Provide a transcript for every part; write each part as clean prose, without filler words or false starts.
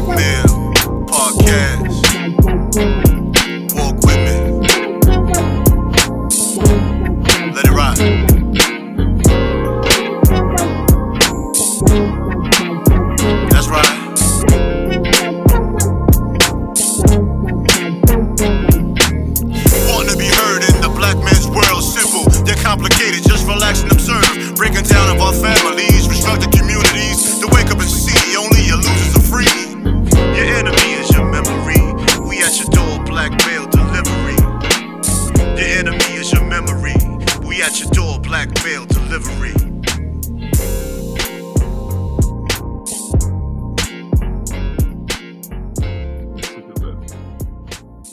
Black Male Podcast. Walk with me. Let it ride. That's right. You wanna be heard in the black man's world. Simple, they're complicated, just relax and observe. Breaking down of our families, restructured communities. The wake up and see, only your losers are free. Your enemy is your memory. We at your door, black male delivery. Your enemy is your memory. We at your door, black male delivery.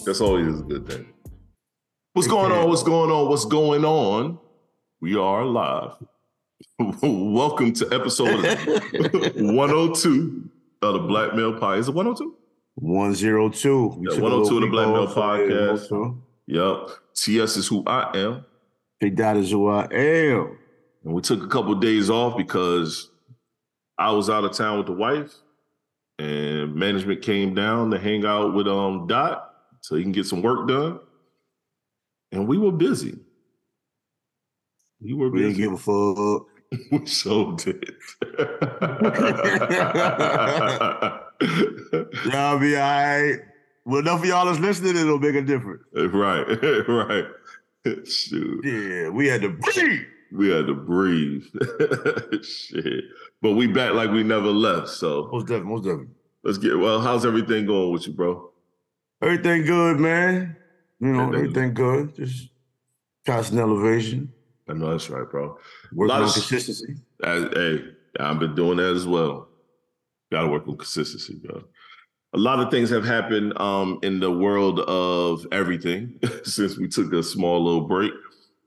That's always a good thing. What's going on? What's going on? What's going on? We are live. Welcome to episode 102. The Black Male Podcast. Is it 102? 102. Yeah, 102 of the Black Male Podcast. Yep. T.S. is who I am. Big Dot is who I am. And we took a couple of days off because I was out of town with the wife, and management came down to hang out with Dot so he can get some work done. And we were busy. We were busy. We didn't give a fuck. We so did. Y'all be all right. Well, enough of y'all is listening, it'll make a difference. Right, right. Shoot. Yeah, we had to breathe. We had to breathe. Shit. But we back like we never left, so. Most definitely, most definitely. Let's get, well, how's everything going with you, bro? Everything good, man. You know, everything good. Just constant elevation. I know that's right, bro. Work on consistency. Hey, I've been doing that as well. Got to work on consistency, bro. A lot of things have happened in the world of everything since we took a small little break.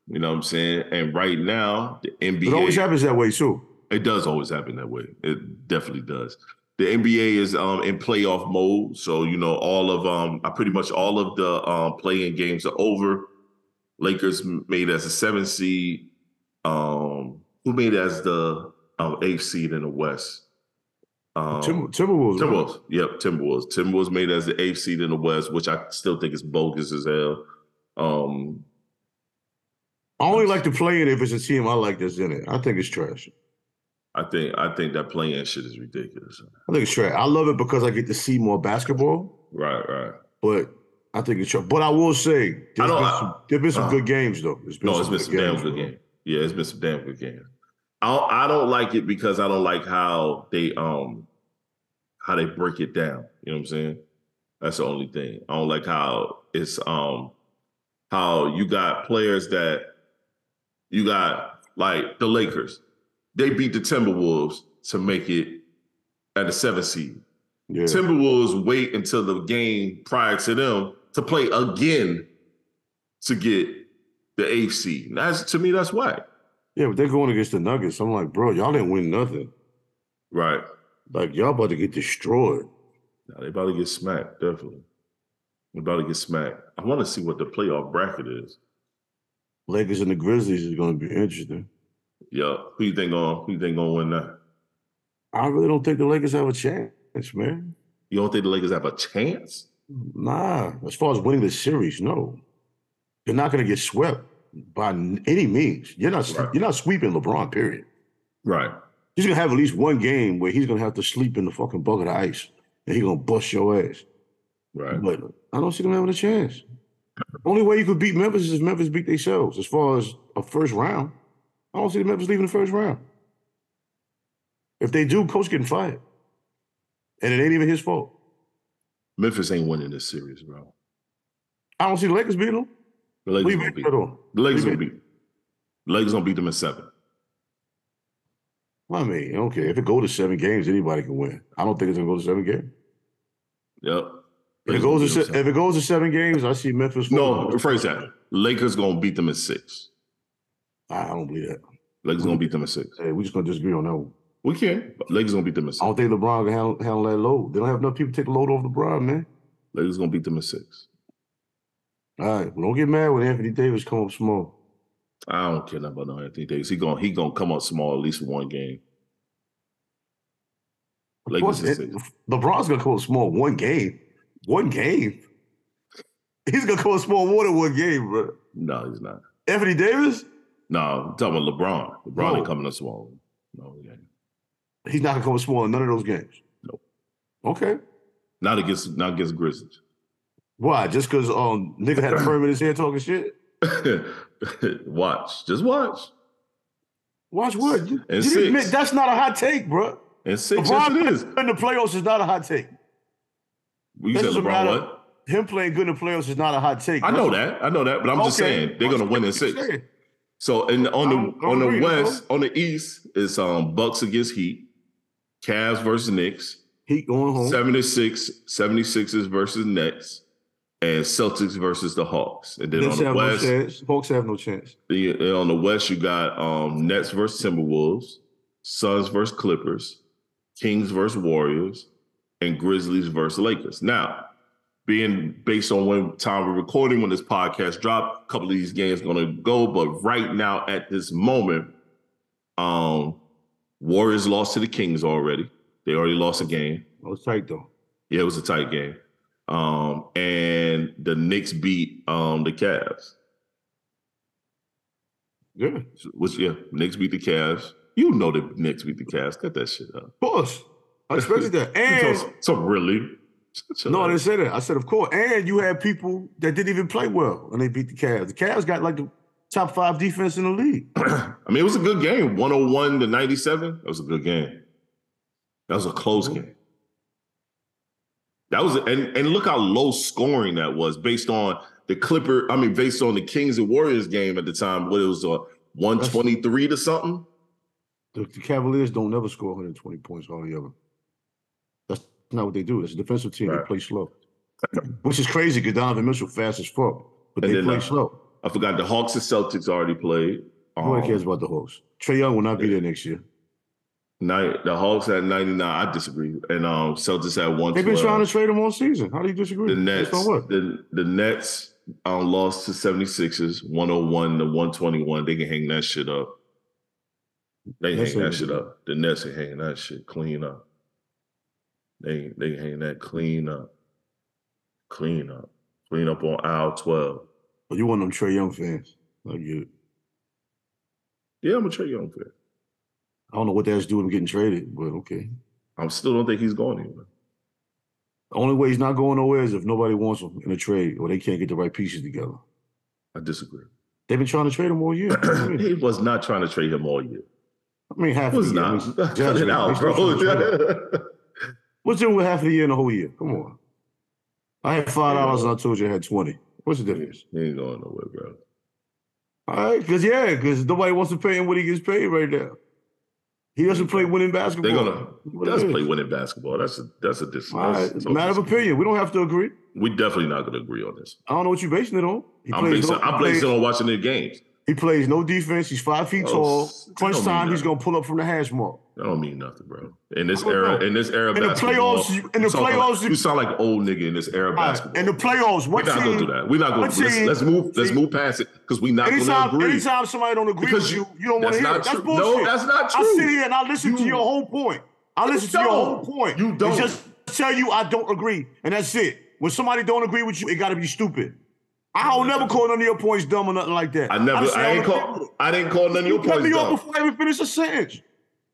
You know what I'm saying? And right now, the NBA... It always happens that way, too. It does always happen that way. It definitely does. The NBA is in playoff mode. So, you know, pretty much all of the play-in games are over. Lakers made as a 7 seed. Who made as the 8th seed in the West? Timberwolves. Timberwolves. Yep, Timberwolves. Timberwolves made as the 8th seed in the West, which I still think is bogus as hell. I only like to play it if it's a team I like that's in it. I think it's trash. I think that playing shit is ridiculous. I think it's trash. I love it because I get to see more basketball. Right, right. But I think it's true. But I will say, there's been some good games, though. It's been some damn good games. Yeah, it's been some damn good games. I don't like it because I don't like how they break it down. You know what I'm saying? That's the only thing. I don't like how it's how you got players that you got, like the Lakers. They beat the Timberwolves to make it at the 7th seed. Yeah. Timberwolves wait until the game prior to them to play again to get the 8th seed. That's, to me, that's whack. Yeah, but they're going against the Nuggets. I'm like, bro, y'all didn't win nothing. Right. Like, y'all about to get destroyed. Nah, they about to get smacked, definitely. They about to get smacked. I want to see what the playoff bracket is. Lakers and the Grizzlies is going to be interesting. Yeah. Who you think gonna win that? I really don't think the Lakers have a chance, man. You don't think the Lakers have a chance? Nah. As far as winning the series, no. They're not going to get swept by any means. You're not sweeping LeBron, period. Right. He's going to have at least one game where he's going to have to sleep in the fucking bucket of ice, and he's going to bust your ass. Right. But I don't see them having a chance. The only way you could beat Memphis is if Memphis beat themselves. As far as a first round, I don't see the Memphis leaving the first round. If they do, coach getting fired. And it ain't even his fault. Memphis ain't winning this series, bro. I don't see the Lakers beating them. The Lakers gonna beat them in 7. Well, I mean, okay. If it go to 7 games, anybody can win. I don't think it's gonna go to 7 games. Yep. If it goes to 7 games, I see Memphis. No, phrase that. Lakers gonna beat them in 6. I don't believe that. Lakers gonna beat them in 6. Hey, we just gonna disagree on that one. We can. Lakers gonna beat them in 6. I don't think LeBron can handle that load. They don't have enough people to take the load off LeBron, man. Lakers gonna beat them in 6. All right. Well, don't get mad when Anthony Davis come up small. I don't care about no Anthony Davis. He gonna come up small at least 1 game. Of course, LeBron's gonna coach more one game. One game. He's gonna coach more than one game, bro. No, he's not. Anthony Davis? No, I'm talking about LeBron. LeBron ain't coming to Swallow. No, he ain't. He's not gonna come to Swallow in none of those games. Nope. Okay. Not against Grizzlies. Why? Just because nigga had a perm in his head talking shit? Watch. Just watch. Watch what? You admit that's not a hot take, bro. And six, LeBron yes, it is. In the playoffs is not a hot take. Well, you said LeBron what? Him playing good in the playoffs is not a hot take. I know that, but I'm just saying they're gonna win in six. Saying. So on the West, on the East, it's Bucks against Heat, Cavs versus Knicks, Heat going home, 76ers versus Nets, and Celtics versus the Hawks. And then on the West, Hawks have no chance. On the West, you got Nets versus Timberwolves, Suns versus Clippers, Kings versus Warriors, and Grizzlies versus Lakers. Now, being based on when time we're recording, when this podcast dropped, a couple of these games going to go. But right now, at this moment, Warriors lost to the Kings already. They already lost a game. It was tight, though. Yeah, it was a tight game. And the Knicks beat the Cavs. Yeah. Knicks beat the Cavs. You know the Knicks beat the Cavs. Cut that shit up. Of course. I expected that. And so really? No, I didn't say that. I said, of course. And you had people that didn't even play well when they beat the Cavs. The Cavs got like the top five defense in the league. I mean, it was a good game. 101-97. That was a good game. That was a close game. That was and look how low scoring that was based on the Kings and Warriors game at the time. What it was 123 to something. The Cavaliers don't never score 120 points hardly ever. That's not what they do. It's a defensive team. Right. They play slow, which is crazy because Donovan Mitchell fast as fuck, but they play slow. I forgot the Hawks and Celtics already played. Nobody cares about the Hawks. Trae Young will not be there next year. The Hawks had 99. I disagree. And Celtics had 112. They've been trying to trade them all season. How do you disagree? The Nets. The Nets lost to 76ers, 101-121. They can hang that shit up. The Nets are hanging that shit clean up. They hang that clean up. Clean up on aisle 12. Oh, you one of them Trae Young fans. Like you. Yeah, I'm a Trae Young fan. I don't know what that's doing getting traded, but okay. I still don't think he's going anywhere. The only way he's not going nowhere is if nobody wants him in a trade or they can't get the right pieces together. I disagree. They've been trying to trade him all year. He was not trying to trade him all year. I mean, half of the year. Cut it out, bro. What's in with half of the year and the whole year? Come on. I had $5 and I told you I had 20. What's the difference? He ain't going nowhere, bro. All right, because nobody wants to pay him what he gets paid right now. He doesn't play winning basketball. He doesn't play winning basketball. That's a discipline. Right. It's a matter of opinion. We don't have to agree. We're definitely not going to agree on this. I don't know what you're basing it on. I'm basing it on watching their games. He plays no defense. He's 5 feet tall. Crunch time, he's going to pull up from the hash mark. That don't mean nothing, bro. In this era, basketball. In the playoffs, you sound like an old nigga in this era basketball. Right. In the playoffs, we're not going to do that. We're not going to. Let's move past it because we're not going to agree. Anytime somebody don't agree because with you don't want to hear it. That's bullshit. No, that's not true. I sit here and I listen to your whole point. You don't. They just tell you I don't agree, and that's it. When somebody don't agree with you, it got to be stupid. I don't never call none of your points dumb or nothing like that. I didn't call none of your points dumb. You cut me off before I even finish a sentence.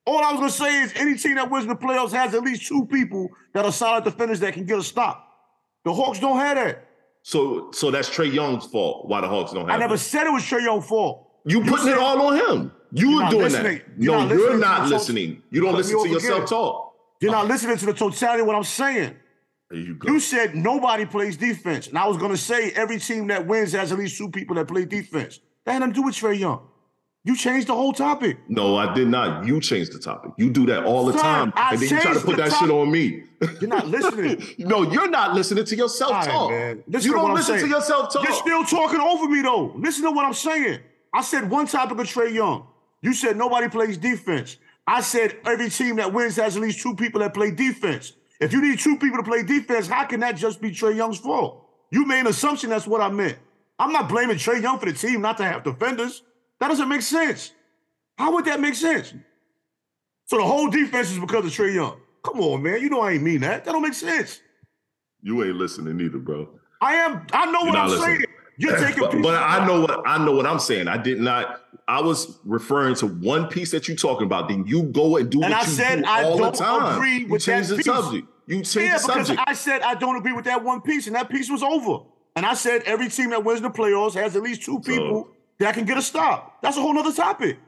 All I was going to say is any team that wins the playoffs has at least two people that are solid defenders that can get a stop. The Hawks don't have that. So that's Trae Young's fault why the Hawks don't have that. I never said it was Trae Young's fault. You putting it all on him. You were doing that. No, you're not listening. You don't listen to yourself talk. You're not listening to the totality of what I'm saying. You said nobody plays defense. And I was going to say every team that wins has at least two people that play defense. That had nothing to do with Trae Young. You changed the whole topic. No, I did not. You changed the topic. You do that all the time. And then you try to put that shit on me. You're not listening. No, you're not listening to yourself talk. You don't listen to yourself talk. You're still talking over me, though. Listen to what I'm saying. I said one topic of Trae Young. You said nobody plays defense. I said every team that wins has at least two people that play defense. If you need two people to play defense, how can that just be Trae Young's fault? You made an assumption that's what I meant. I'm not blaming Trae Young for the team not to have defenders. That doesn't make sense. How would that make sense? So the whole defense is because of Trae Young. Come on, man. You know I ain't mean that. That don't make sense. You ain't listening either, bro. I am. I know what I'm saying. You're taking pieces. But I know what I'm saying. I did not. I was referring to one piece that you're talking about. Then you go and do what you do all the time. And I said I don't agree with that piece. You change the subject. You change the subject. Yeah, because I said I don't agree with that one piece, and that piece was over. And I said every team that wins the playoffs has at least two people that can get a stop. That's a whole other topic.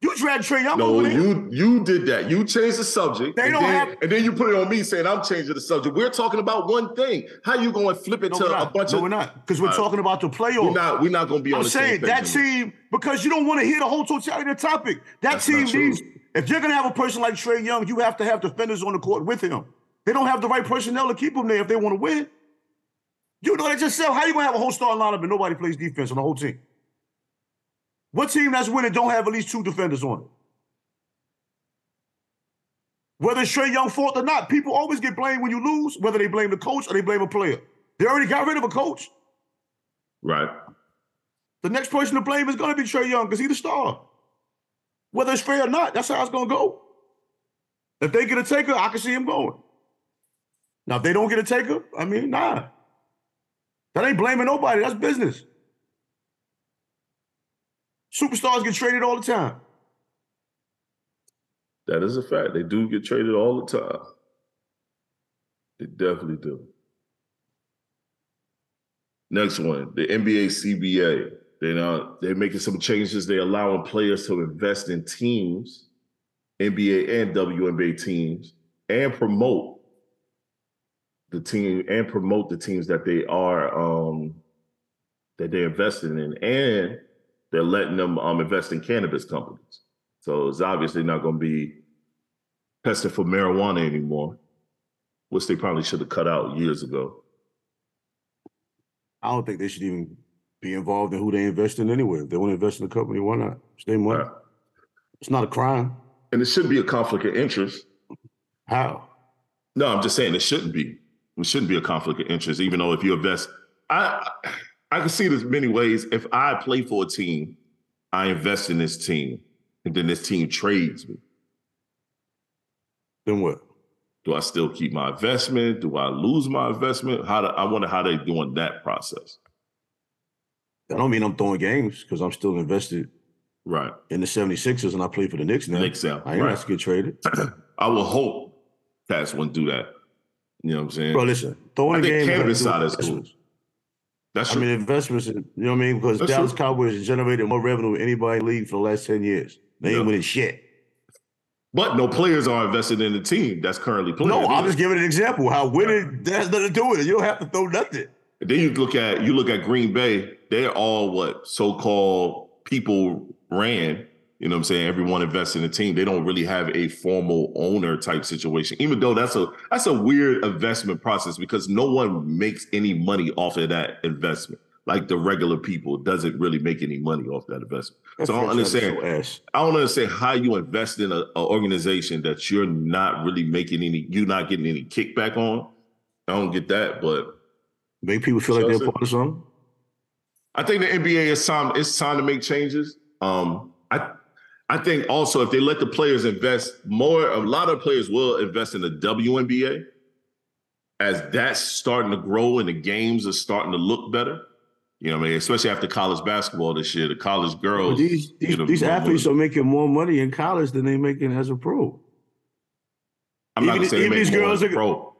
You dragged Trae Young over there. No, you did that. You changed the subject. And then you put it on me saying I'm changing the subject. We're talking about one thing. How you going to flip it to a bunch of... No, we're not. Because we're talking about the playoffs. We're not going to be on the same thing. I'm saying that team, because you don't want to hear the whole totality of the topic. That team needs... If you're going to have a person like Trae Young, you have to have defenders on the court with him. They don't have the right personnel to keep him there if they want to win. You know that yourself. How you going to have a whole starting lineup and nobody plays defense on the whole team? What team that's winning don't have at least two defenders on it? Whether it's Trae Young's fault or not, people always get blamed when you lose, whether they blame the coach or they blame a player. They already got rid of a coach. Right. The next person to blame is going to be Trae Young because he's the star. Whether it's fair or not, that's how it's going to go. If they get a taker, I can see him going. Now, if they don't get a taker, I mean, nah. That ain't blaming nobody. That's business. Superstars get traded all the time. That is a fact. They do get traded all the time. They definitely do. Next one, the NBA CBA. They're making some changes. They're allowing players to invest in teams, NBA and WNBA teams, and promote the team and promote the teams that they are that they're investing in. And they're letting them invest in cannabis companies. So it's obviously not going to be tested for marijuana anymore, which they probably should have cut out years ago. I don't think they should even be involved in who they invest in anyway. If they want to invest in the company, why not? It's their money. Right. It's not a crime. And it shouldn't be a conflict of interest. How? No, I'm just saying it shouldn't be. It shouldn't be a conflict of interest, even though if you invest... I can see this many ways. If I play for a team, I invest in this team, and then this team trades me. Then what? Do I still keep my investment? Do I lose my investment? I wonder how they're doing that process. That don't mean I'm throwing games because I'm still invested in the 76ers and I play for the Knicks now. I ain't going to get traded. I will hope Tats wouldn't do that. You know what I'm saying? Bro, listen, throwing games... cannabis side is cool. That's true. I mean, investments, you know what I mean? Because Dallas Cowboys has generated more revenue than anybody in the league for the last 10 years. They ain't winning shit. But no players are invested in the team that's currently playing. No, I'm just giving an example. How winning, that's nothing to do with it. You don't have to throw nothing. And then you look at Green Bay. They're all what so-called people ran. You know what I'm saying? Everyone invests in the team. They don't really have a formal owner type situation, even though that's a weird investment process because no one makes any money off of that investment. Like the regular people doesn't really make any money off that investment. So I don't understand how you invest in an organization that you're not really getting any kickback on. I don't get that, but make people feel like they're part of something. I think the NBA it's time to make changes. I think also if they let the players invest more, a lot of players will invest in the WNBA as that's starting to grow and the games are starting to look better. You know what I mean? Especially after college basketball this year, the college girls. These athletes are making more money in college than they're making as a pro. I'm not going to say these girls are pro.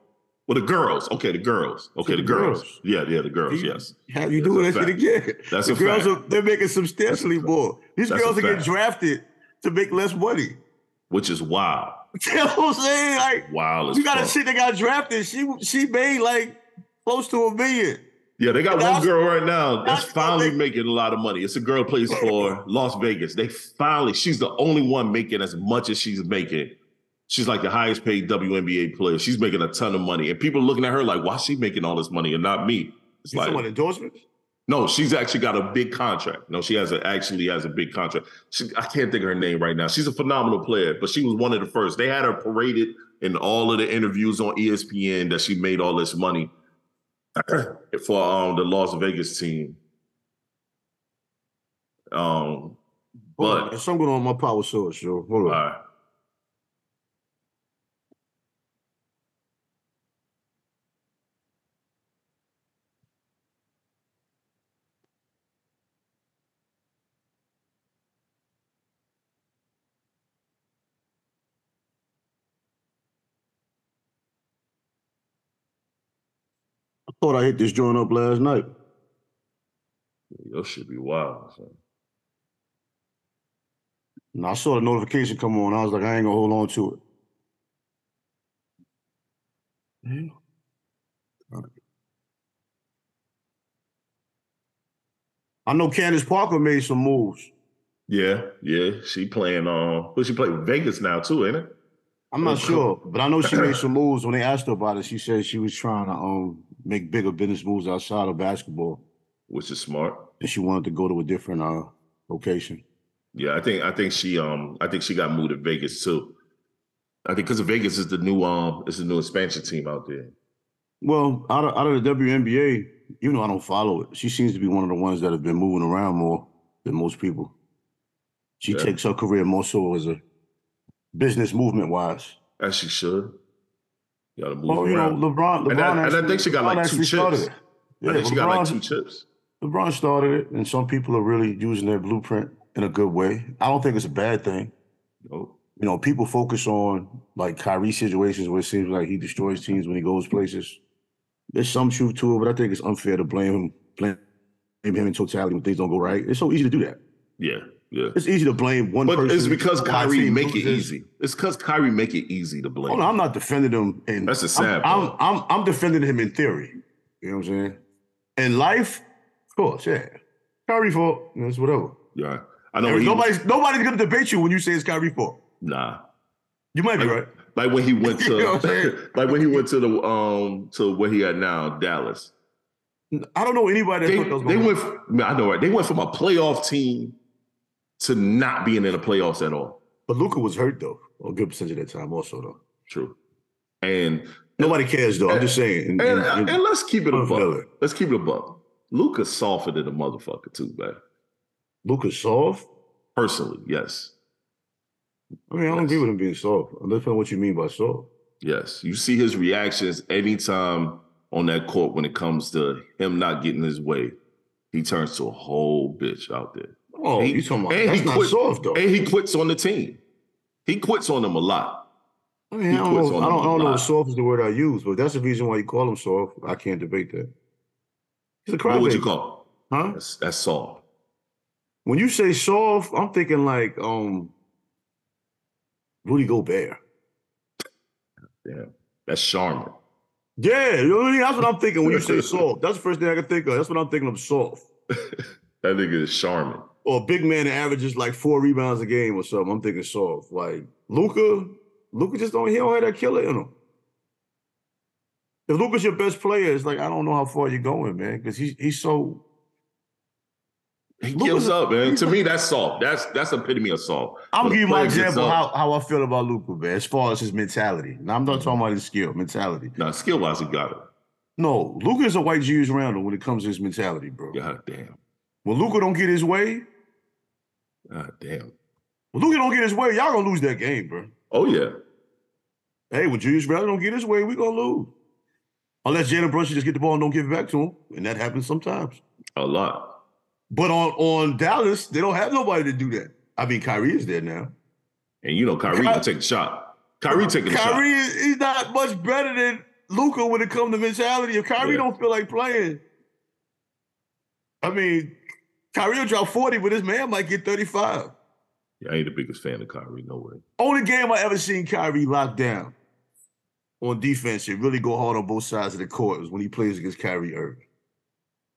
Well, the girls. Okay, the girls. Okay, the girls. Yeah, the girls, yes. How you doing that shit again? That's a fact. The girls, they're making substantially more. These girls are getting drafted to make less money. Which is wild. You know what I'm saying? Like, wild as fuck. You got a chick that got drafted. She made like close to $1 million. Yeah, they got one girl right now that's finally making a lot of money. It's a girl plays for Las Vegas. She's the only one making as much as she's making. She's like the highest paid WNBA player. She's making a ton of money. And people looking at her like, why is she making all this money and not me? It's you like someone endorsements? No, she's actually got a big contract. No, she actually has a big contract. I can't think of her name right now. She's a phenomenal player, but she was one of the first. They had her paraded in all of the interviews on ESPN that she made all this money for the Las Vegas team. But there's something on my power source, yo. Hold on. All right. Thought I hit this joint up last night. Your shit be wild, son. And I saw the notification come on. I was like, I ain't gonna hold on to it. Yeah. Right. I know Candace Parker made some moves. Yeah. She playing on, but she played Vegas now too, ain't it? I'm not sure, but I know she made some moves. When they asked her about it, she said she was trying to make bigger business moves outside of basketball, which is smart. And she wanted to go to a different location. Yeah, I think she got moved to Vegas too. I think because Vegas is the new expansion team out there. Well, out of the WNBA, even though I don't follow it, she seems to be one of the ones that have been moving around more than most people. She takes her career more so as a business movement-wise. As she should. You gotta move around. You know, LeBron and I think she got LeBron like two chips. Yeah, I think she got like two chips. LeBron started it, and some people are really using their blueprint in a good way. I don't think it's a bad thing. Nope. You know, people focus on like Kyrie situations where it seems like he destroys teams when he goes places. There's some truth to it, but I think it's unfair to blame him in totality when things don't go right. It's so easy to do that. Yeah. It's easy to blame one person. But it's because Kyrie make it easy. It's because Kyrie make it easy to blame. Oh, no, I'm not defending him. That's a sad part. I'm defending him in theory. You know what I'm saying? In life, of course, yeah. Kyrie's fault, it's whatever. Yeah. I know nobody's gonna debate you when you say it's Kyrie's fault. Nah. You might be right. Like when he went to to where he at now, Dallas. I don't know anybody that thought they went from, I know, right? They went from a playoff team to not being in the playoffs at all. But Luka was hurt though, a good percentage of that time also though. True. And nobody cares though. I'm just saying. And let's keep it above. Luka's softer than a motherfucker too, man. Luka's soft? Personally, yes. I mean, I don't agree with him being soft. I'm depending on what you mean by soft. Yes. You see his reactions anytime on that court when it comes to him not getting his way. He turns to a whole bitch out there. Oh, you talking about that's not soft, though. And he quits on the team. He quits on them a lot. I mean, I don't know if soft is the word I use, but that's the reason why you call him soft. I can't debate that. He's a crybaby. What would you call him? Huh? That's soft. When you say soft, I'm thinking like Rudy Gobert. Damn, that's charming. Yeah, you know what I mean? That's what I'm thinking when you say soft. That's the first thing I can think of. That's what I'm thinking of, soft. That nigga is charming. Or a big man that averages like 4 rebounds a game or something. I'm thinking soft. Like Luka just don't have that killer in him. If Luka's your best player, it's like, I don't know how far you're going, man, because he's so... He gives up, man. To me, that's soft. That's epitome of soft. I'll give you my example how I feel about Luka, man, as far as his mentality. Now, I'm not talking about his skill, mentality. No, skill-wise, he got it. No, Luka is a white Julius Randle when it comes to his mentality, bro. God damn. When Luka don't get his way, God damn. When Luka don't get his way, y'all gonna lose that game, bro. Oh, yeah. Hey, when Julius Randle don't get his way, we gonna lose. Unless Jalen Brunson just get the ball and don't give it back to him, and that happens sometimes. A lot. But on Dallas, they don't have nobody to do that. I mean, Kyrie is there now. And you know Kyrie can take the shot. He's not much better than Luka when it comes to mentality. If Kyrie don't feel like playing, I mean, Kyrie will drop 40, but this man might get 35. Yeah, I ain't the biggest fan of Kyrie, no way. Only game I ever seen Kyrie locked down on defense and really go hard on both sides of the court was when he plays against Kyrie Irving.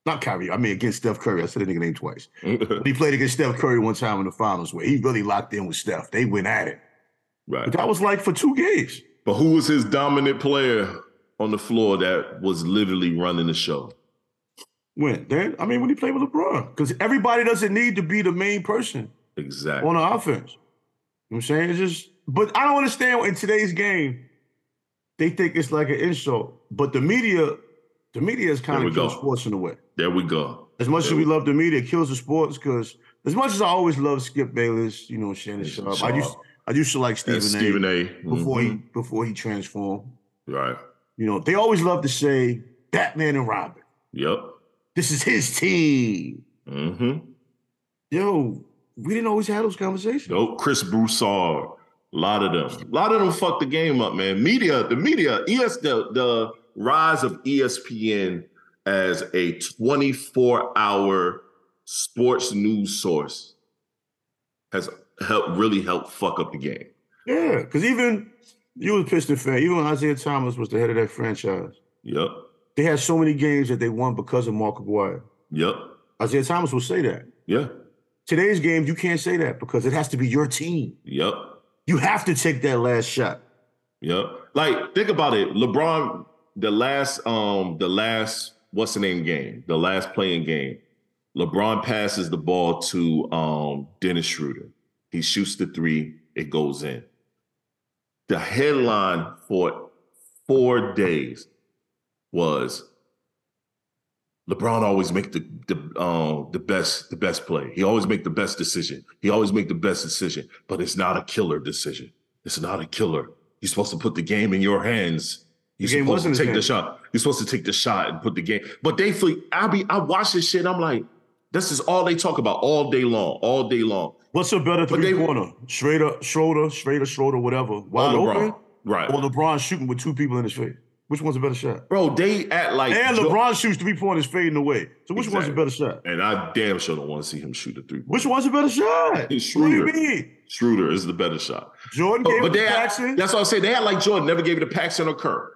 Not Kyrie, I mean against Steph Curry. I said the nigga name twice. He played against Steph Curry one time in the finals where he really locked in with Steph. They went at it. Right. But that was like for 2 games. But who was his dominant player on the floor that was literally running the show? When he played with LeBron. Because everybody doesn't need to be the main person. Exactly. On the offense. You know what I'm saying? It's just, but I don't understand in today's game, they think it's like an insult. But the media is kind of killing sports in a way. There we go. As much as we love the media, it kills the sports because as much as I always loved Skip Bayless, you know, Shannon Sharp, I used to like Stephen A. Before he transformed. Right. You know, they always love to say Batman and Robin. Yep. This is his team. Mm-hmm. Yo, we didn't always have those conversations. Nope. Chris Broussard, a lot of them fucked the game up, man. The rise of ESPN as a 24-hour sports news source has really helped fuck up the game. Yeah, because even you was Pistol fan, even when Isaiah Thomas was the head of that franchise. Yep. They had so many games that they won because of Mark McGwire. Yep. Isaiah Thomas will say that. Yeah. Today's game, you can't say that because it has to be your team. Yep. You have to take that last shot. Yep. Like, think about it. LeBron, the last what's-the-name game, the last playing game, LeBron passes the ball to Dennis Schroeder. He shoots the three. It goes in. The headline for 4 days was LeBron always make the best play. He always make the best decision. But it's not a killer decision. It's not a killer. You're supposed to put the game in your hands. You're supposed to take the shot. You're supposed to take the shot and put the game. But they feel I watch this shit. I'm like, this is all they talk about all day long. What's a better three-pointer? Schroeder, whatever. Wide open? Right. Or LeBron shooting with two people in his face? Which one's a better shot? Bro, they act like... And LeBron shoots three-pointers fading away. So which one's a better shot? And I damn sure don't want to see him shoot a three-pointer. Which one's a better shot? Schroeder. What do you mean? Schroeder is the better shot. Jordan gave it to Paxson? That's what I'm saying. They act like Jordan never gave it to Paxson or Kerr.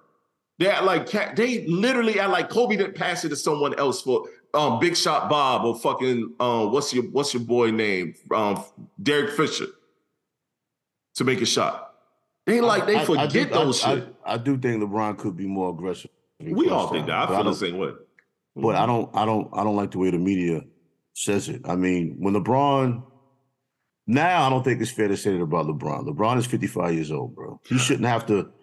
They act like... They literally act like Kobe didn't pass it to someone else for... Big Shot Bob or fucking what's your boy name? Derek Fisher to make a shot. They like they forget those shit. I do think LeBron could be more aggressive. We all think that. I feel the same way. But I don't like the way the media says it. I mean, when LeBron now I don't think it's fair to say that about LeBron. LeBron is 55 years old, bro. He shouldn't have to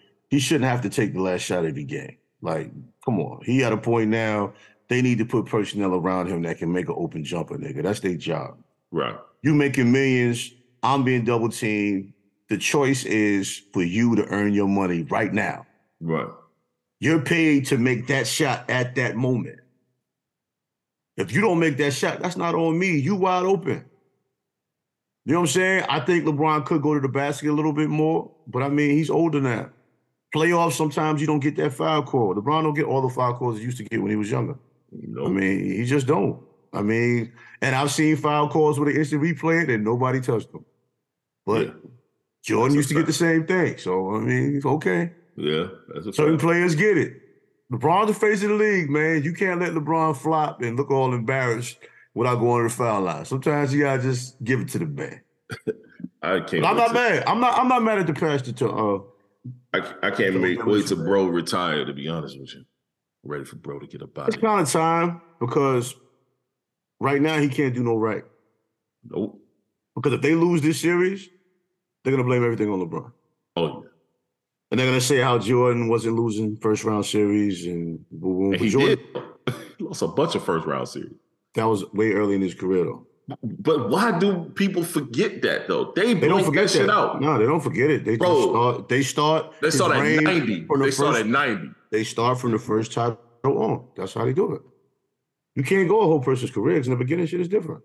take the last shot every game. Like, come on. He at a point now. They need to put personnel around him that can make an open jumper, nigga. That's their job. Right. You making millions. I'm being double teamed. The choice is for you to earn your money right now. Right. You're paid to make that shot at that moment. If you don't make that shot, that's not on me. You wide open. You know what I'm saying? I think LeBron could go to the basket a little bit more, but I mean, he's older now. Playoffs, sometimes you don't get that foul call. LeBron don't get all the foul calls he used to get when he was younger. Nope. I mean, he just don't. I mean, and I've seen foul calls with an instant replay and nobody touched them. But yeah. Jordan used to get the same thing. So, I mean, it's okay. Yeah. Certain players get it. LeBron's the face of the league, man. You can't let LeBron flop and look all embarrassed without going to the foul line. Sometimes you got to just give it to the man. I'm not mad. I'm not mad at the pastor. I can't wait to bro retire, to be honest with you. Ready for bro to get up out of here. It's kind of time because right now he can't do no right. Nope. Because if they lose this series, they're going to blame everything on LeBron. Oh, yeah. And they're going to say how Jordan wasn't losing first-round series. And he Jordan, did. He lost a bunch of first-round series. That was way early in his career, though. But why do people forget that, though? They don't forget that shit out. No, they don't forget it. They start at 90. They start from the first title on. That's how they do it. You can't go a whole person's career because in the beginning shit is different.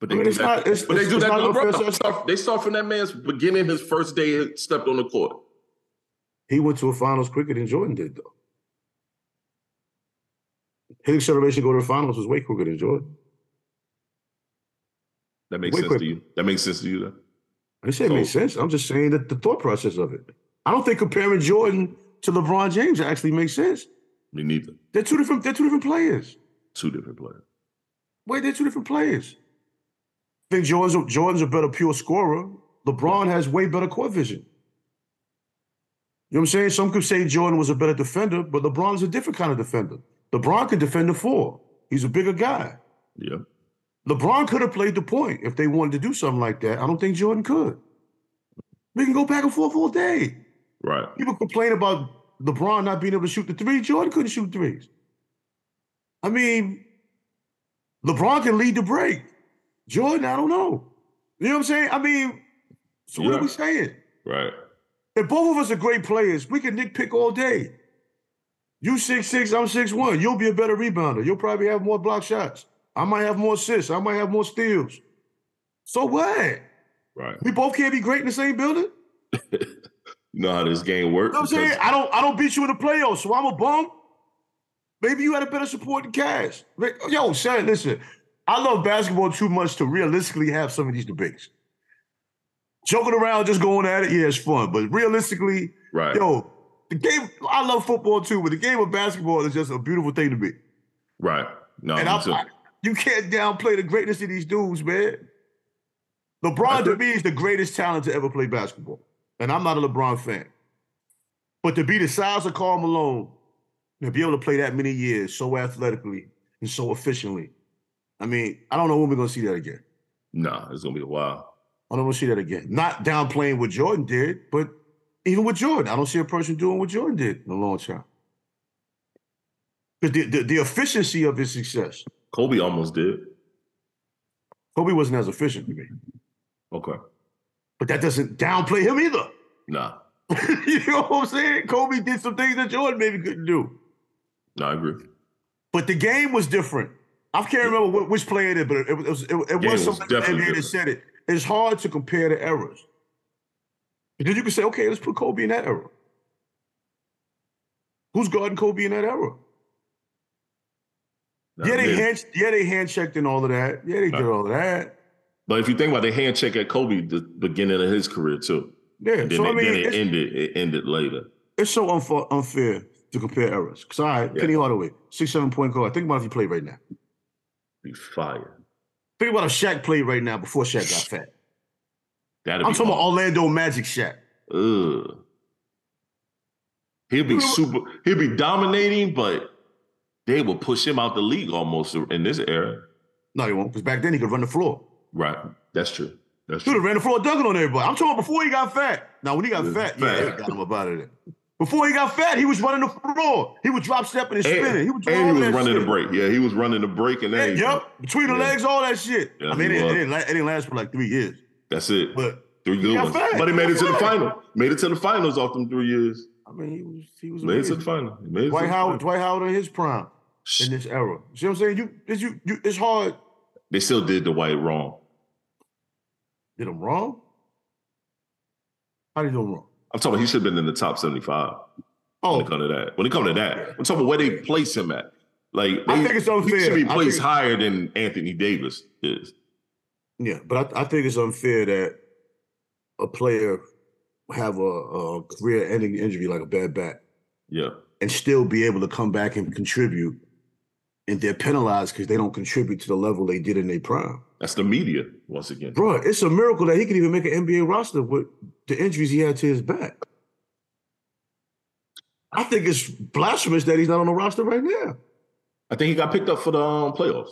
But they do that to LeBron. They start from that man's beginning, his first day he stepped on the court. He went to a finals quicker than Jordan did, though. His acceleration to go to the finals was way quicker than Jordan. That makes sense to you? That makes sense to you, though? I didn't say it makes sense. I'm just saying that the thought process of it. I don't think comparing Jordan to LeBron James actually makes sense. Me neither. They're two different players. Wait, they're two different players. I think Jordan's a better pure scorer. LeBron has way better court vision. You know what I'm saying? Some could say Jordan was a better defender, but LeBron's a different kind of defender. LeBron could defend the four. He's a bigger guy. Yeah. LeBron could have played the point if they wanted to do something like that. I don't think Jordan could. We can go back and forth all day. Right. People complain about LeBron not being able to shoot the three. Jordan couldn't shoot threes. I mean, LeBron can lead the break. Jordan, I don't know. You know what I'm saying? I mean, so what are we saying? Right. If both of us are great players, we can nitpick all day. You 6'6", I'm 6'1". You'll be a better rebounder. You'll probably have more block shots. I might have more assists. I might have more steals. So what? Right. We both can't be great in the same building. You know how this game works. You know what I'm saying? I don't beat you in the playoffs, so I'm a bum. Maybe you had a better supporting cast. Yo, Shannon, listen, I love basketball too much to realistically have some of these debates. Joking around, just going at it, yeah, it's fun. But realistically, right. Yo, the game, I love football too, but the game of basketball is just a beautiful thing to be. Right. No, and you can't downplay the greatness of these dudes, man. LeBron, to me, is the greatest talent to ever play basketball. And I'm not a LeBron fan. But to be the size of Karl Malone, to be able to play that many years so athletically and so efficiently, I mean, I don't know when we're going to see that again. Nah, it's going to be a while. I don't want to see that again. Not downplaying what Jordan did, but even with Jordan, I don't see a person doing what Jordan did in a long time. Because the efficiency of his success. Kobe almost did. Kobe wasn't as efficient to me. Okay. But that doesn't downplay him either. Nah. You know what I'm saying? Kobe did some things that Jordan maybe couldn't do. No, I agree. But the game was different. I can't remember which player it is, but it was something in the NBA that said it. It's hard to compare the eras. And then you can say, okay, let's put Kobe in that era. Who's guarding Kobe in that era? They hand-checked and all of that. Yeah, they did all of that. But if you think about it, they hand-checked at Kobe the beginning of his career, too. Yeah, and then it ended later. It's so unfair to compare eras. Because, all right, yeah. Penny Hardaway, 6'7" point guard. Think about if he played right now. Be fire. Think about if Shaq played right now before Shaq got fat. I'm talking about Orlando Magic Shaq. Ugh. He'll be dominating, but they will push him out the league almost in this era. No, they won't, because back then he could run the floor. Right. That's true. That's true. He would have ran the floor dunking on everybody. I'm talking about before he got fat. Now, when he got fat, yeah, they got him up out of there. Before he got fat, he was running the floor. He was drop stepping and spinning. He was running the break. Yeah, he was running the break and everything. Yep. Between the legs, all that shit. Yeah, I mean, it didn't last for like 3 years. That's it. But 3 good ones. But he made it to the final. Made it to the finals off them 3 years. I mean, he was made it to the final. Dwight Howard in his prime in this era. See what I'm saying? It's hard. They still did Dwight wrong. Did him wrong? How did he do him wrong? I'm talking about he should have been in the top 75. Oh. When it comes to that. I'm talking about where they place him at. Like, I think it's unfair. He should be placed higher than Anthony Davis is. Yeah, but I think it's unfair that a player have a career-ending injury like a bad back. Yeah. And still be able to come back and contribute. And they're penalized because they don't contribute to the level they did in their prime. That's the media, once again. Bro, it's a miracle that he could even make an NBA roster with the injuries he had to his back. I think it's blasphemous that he's not on the roster right now. I think he got picked up for the playoffs.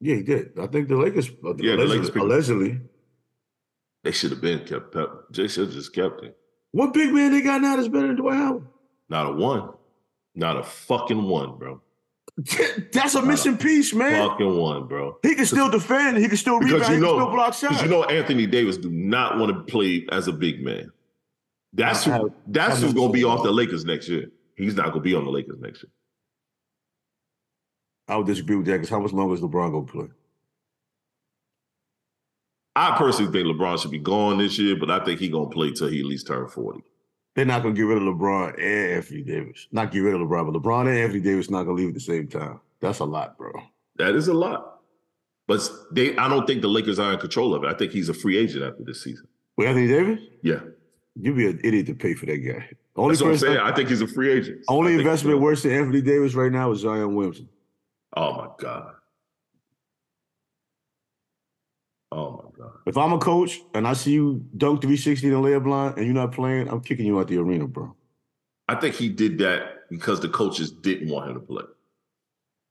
Yeah, he did. I think the Lakers allegedly. They should have been kept up. They should have just kept him. What big man they got now that's better than Dwight Howard? Not a one. Not a fucking one, bro. That's a missing piece, man. Fucking one, bro. He can still defend. He can still rebound. He can still block shots. Because you know Anthony Davis do not want to play as a big man. That's who's going to be off the Lakers next year. He's not going to be on the Lakers next year. I would disagree with that because how much longer is LeBron going to play? I personally think LeBron should be gone this year, but I think he's going to play till he at least turn 40. They're not going to get rid of LeBron and Anthony Davis. Not get rid of LeBron, but LeBron and Anthony Davis not going to leave at the same time. That's a lot, bro. That is a lot. But I don't think the Lakers are in control of it. I think he's a free agent after this season. With Anthony Davis? Yeah. You'd be an idiot to pay for that guy. That's what I'm saying. I think he's a free agent. Only investment worse than Anthony Davis right now is Zion Williamson. Oh, my God. Oh, my God. If I'm a coach and I see you dunk 360 in the layup line and you're not playing, I'm kicking you out the arena, bro. I think he did that because the coaches didn't want him to play.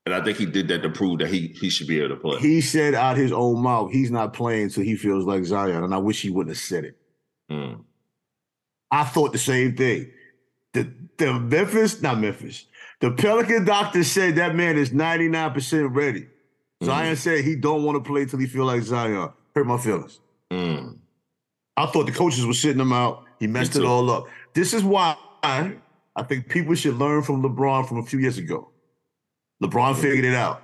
And I think he did that to prove that he should be able to play. He said out his own mouth, he's not playing until he feels like Zion, and I wish he wouldn't have said it. Mm. I thought the same thing. The Pelican doctor said that man is 99% ready. Zion said he don't want to play till he feel like Zion. Hurt my feelings. Mm. I thought the coaches were sitting him out. He messed it all up. This is why I think people should learn from LeBron from a few years ago. LeBron figured it out.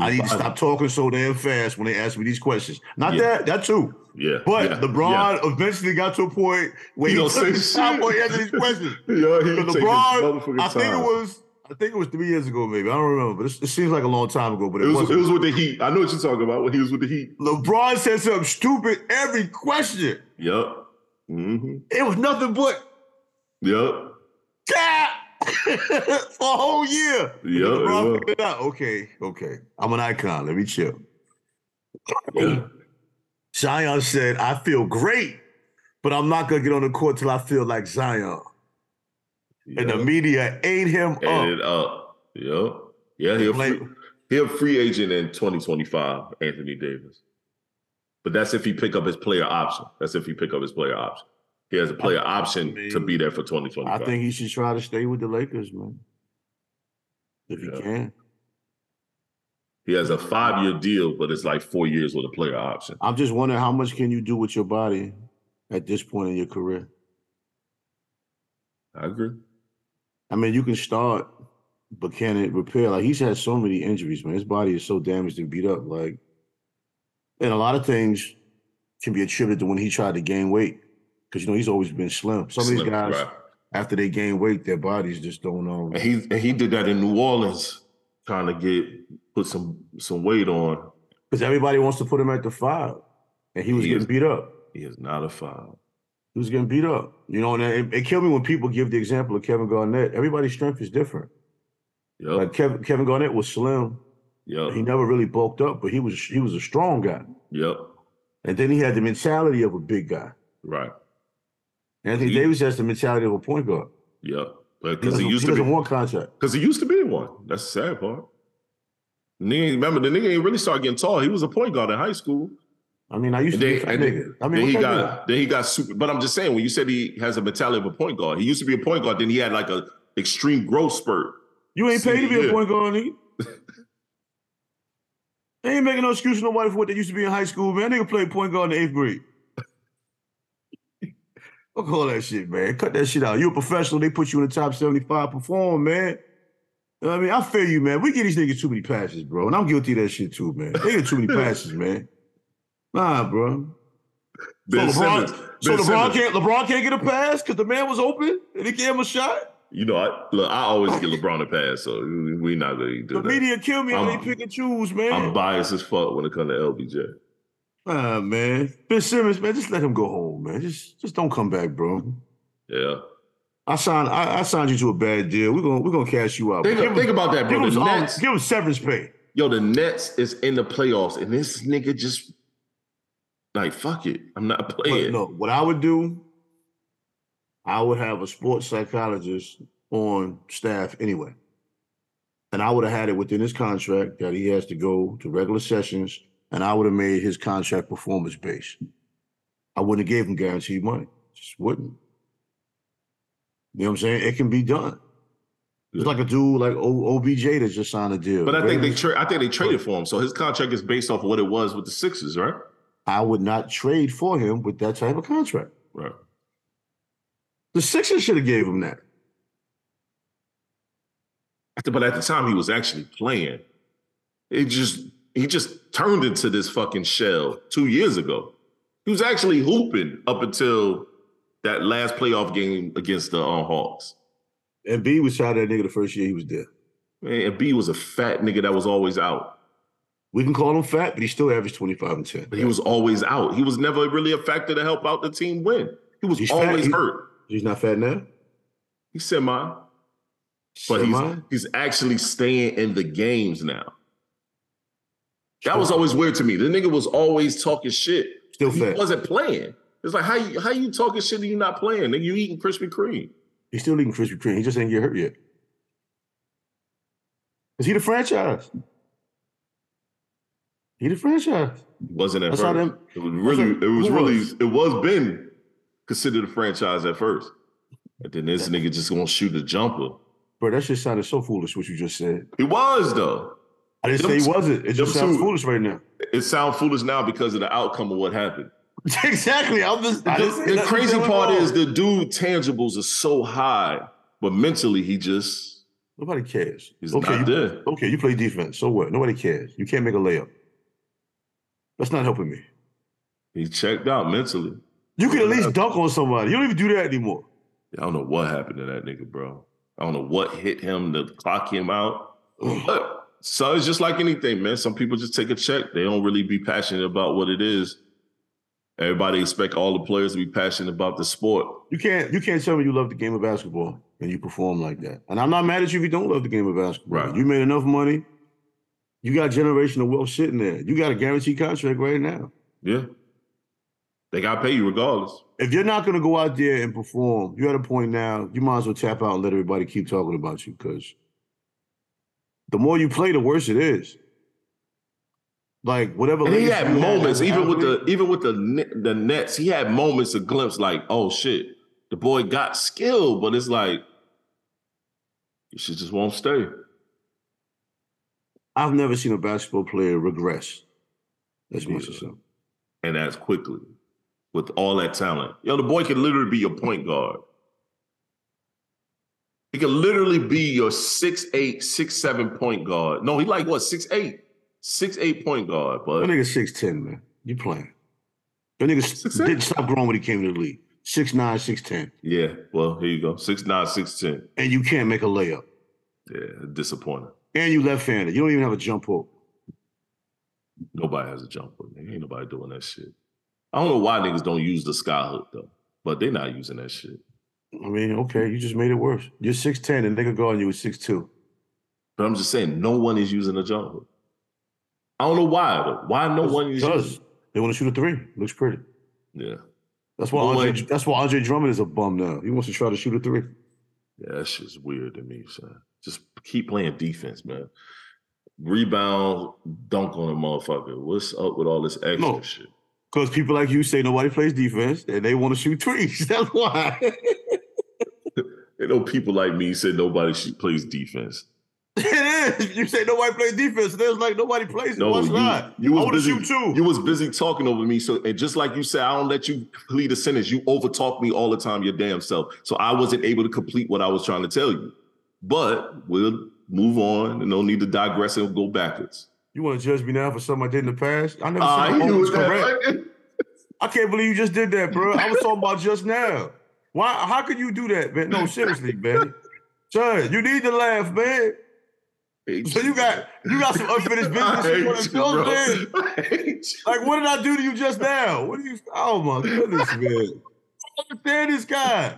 I need to stop talking so damn fast when they ask me these questions. Not that too. Yeah. But LeBron eventually got to a point where he took the time when he answered these questions. LeBron, I think it was I think it was 3 years ago, maybe. I don't remember, but it seems like a long time ago. But it was with the Heat. I know what you're talking about when he was with the Heat. LeBron said something stupid every question. Yep. Mm-hmm. It was nothing but. Yep. Cap! For a whole year. Yep. Okay. I'm an icon. Let me chill. Yeah. Zion said, I feel great, but I'm not going to get on the court till I feel like Zion. Yep. And the media ate him up. Yep. Yeah, he'll free agent in 2025, Anthony Davis. But that's if he pick up his player option. He has a player option to be there for 2025. I think he should try to stay with the Lakers, man. If he can. He has a 5-year deal, but it's like 4 years with a player option. I'm just wondering how much can you do with your body at this point in your career? I agree. I mean, you can start, but can it repair? Like, he's had so many injuries, man. His body is so damaged and beat up. Like, and a lot of things can be attributed to when he tried to gain weight. Because, you know, he's always been slim. Some of these guys, after they gain weight, their bodies just don't know. And he did that in New Orleans, trying to put some weight on. Because everybody wants to put him at the 5. And he was getting beat up. He is not a 5. He was getting beat up. You know, and it killed me when people give the example of Kevin Garnett. Everybody's strength is different. Yep. Like Kevin Garnett was slim. Yep. He never really bulked up, but he was a strong guy. Yep. And then he had the mentality of a big guy. Right. Anthony Davis has the mentality of a point guard. Yeah, because he doesn't want contract. Because he used to be one. That's the sad part. Remember, the nigga ain't really started getting tall. He was a point guard in high school. I mean, I used to be a nigga. I mean, then he got super. But I'm just saying, when you said he has a mentality of a point guard, he used to be a point guard. Then he had like a extreme growth spurt. You ain't paid to be a point guard, nigga. They ain't making no excuse for nobody for what they used to be in high school, man. Nigga played point guard in the 8th grade. Fuck all that shit, man. Cut that shit out. You're a professional. They put you in the top 75. Perform, man. You know what I mean? I feel you, man. We give these niggas too many passes, bro. And I'm guilty of that shit, too, man. They get too many passes, man. Nah, bro. LeBron can't get a pass because the man was open and he gave him a shot? You know, I always get LeBron a pass, so we not going to do that. The media kill me when they pick and choose, man. I'm biased as fuck when it comes to LBJ. Ah, man. Ben Simmons, man, just let him go home, man. Just don't come back, bro. Yeah. I signed you to a bad deal. We're gonna cash you out. Think about that, bro. Give him severance pay. Yo, the Nets is in the playoffs, and this nigga just like, fuck it. I'm not playing. But no, what I would do, I would have a sports psychologist on staff anyway. And I would have had it within his contract that he has to go to regular sessions. And I would have made his contract performance-based. I wouldn't have gave him guaranteed money. Just wouldn't. You know what I'm saying? It can be done. It's like a dude like OBJ that just signed a deal. But I think they traded for him, so his contract is based off of what it was with the Sixers, right? I would not trade for him with that type of contract. Right. The Sixers should have gave him that. But at the time, he was actually playing. He just turned into this fucking shell 2 years ago. He was actually hooping up until that last playoff game against the Hawks. And B was shot at that nigga the first year he was there. Man, and B was a fat nigga that was always out. We can call him fat, but he still averaged 25 and 10. But he was always out. He was never really a factor to help out the team win. He's always hurt. He's not fat now? He's semi. But he's actually staying in the games now. That was always weird to me. The nigga was always talking shit. Still fat. He wasn't playing. It's like, how you talking shit and you not playing? Nigga, you eating Krispy Kreme. He's still eating Krispy Kreme. He just ain't get hurt yet. Is he the franchise? He wasn't at first. It was been considered a franchise at first. And then this nigga just gonna shoot a jumper. Bro, that shit sounded so foolish what you just said. He was though. I didn't say he wasn't. It just sounds foolish right now. It sounds foolish now because of the outcome of what happened. Exactly. The crazy part is the dude tangibles are so high, but mentally he just... Nobody cares. He's not there. Okay, you play defense. So what? Nobody cares. You can't make a layup. That's not helping me. He checked out mentally. You can at least dunk on somebody. You don't even do that anymore. I don't know what happened to that nigga, bro. I don't know what hit him to clock him out. But, so it's just like anything, man. Some people just take a check. They don't really be passionate about what it is. Everybody expect all the players to be passionate about the sport. You can't tell me you love the game of basketball and you perform like that. And I'm not mad at you if you don't love the game of basketball. Right. You made enough money. You got generational wealth sitting there. You got a guaranteed contract right now. Yeah. They got to pay you regardless. If you're not going to go out there and perform, you're at a point now, you might as well tap out and let everybody keep talking about you, because the more you play, the worse it is. Like whatever. And he had moments, even with the Nets, he had moments of glimpse like, oh shit, the boy got skilled, but it's like, this shit just won't stay. I've never seen a basketball player regress as much as him. And as quickly, with all that talent. Yo, the boy can literally be your point guard. He can literally be your 6'8", 6'7" point guard. No, he like what, 6'8"? 6'8" point guard, but that nigga 6'10", man. You playing. That nigga 6'8"? Didn't stop growing when he came to the league. 6'9", 6'10". Yeah, well, here you go. 6'9", 6'10". And you can't make a layup. Yeah, disappointing. And you left-handed. You don't even have a jump hook. Nobody has a jump hook, nigga. Ain't nobody doing that shit. I don't know why niggas don't use the sky hook, though. But they're not using that shit. I mean, okay, you just made it worse. You're 6'10", and they could go on you with 6'2". But I'm just saying, no one is using a jump hook. I don't know why, though. Why no one is using? They want to shoot a three. Looks pretty. Yeah. That's why Andre Drummond is a bum now. He wants to try to shoot a three. Yeah, that shit's weird to me, son. Just keep playing defense, man. Rebound, dunk on a motherfucker. What's up with all this extra shit? Because people like you say nobody plays defense and they want to shoot threes. That's why. You know, people like me say nobody plays defense. It is. You say nobody plays defense. There's like nobody plays it. No, what's not? I want to shoot too. You was busy talking over me. So, and just like you said, I don't let you complete a sentence. You overtalk me all the time, your damn self. So I wasn't able to complete what I was trying to tell you. But we'll move on and no need to digress and go backwards. You want to judge me now for something I did in the past? I never said I was correct. I can't believe you just did that, bro. I was talking about just now. Why? How could you do that, man? No, seriously, man. Son, you need to laugh, man. So you got some unfinished business. Like, what did I do to you just now? What do you? Oh my goodness, man! I understand this guy.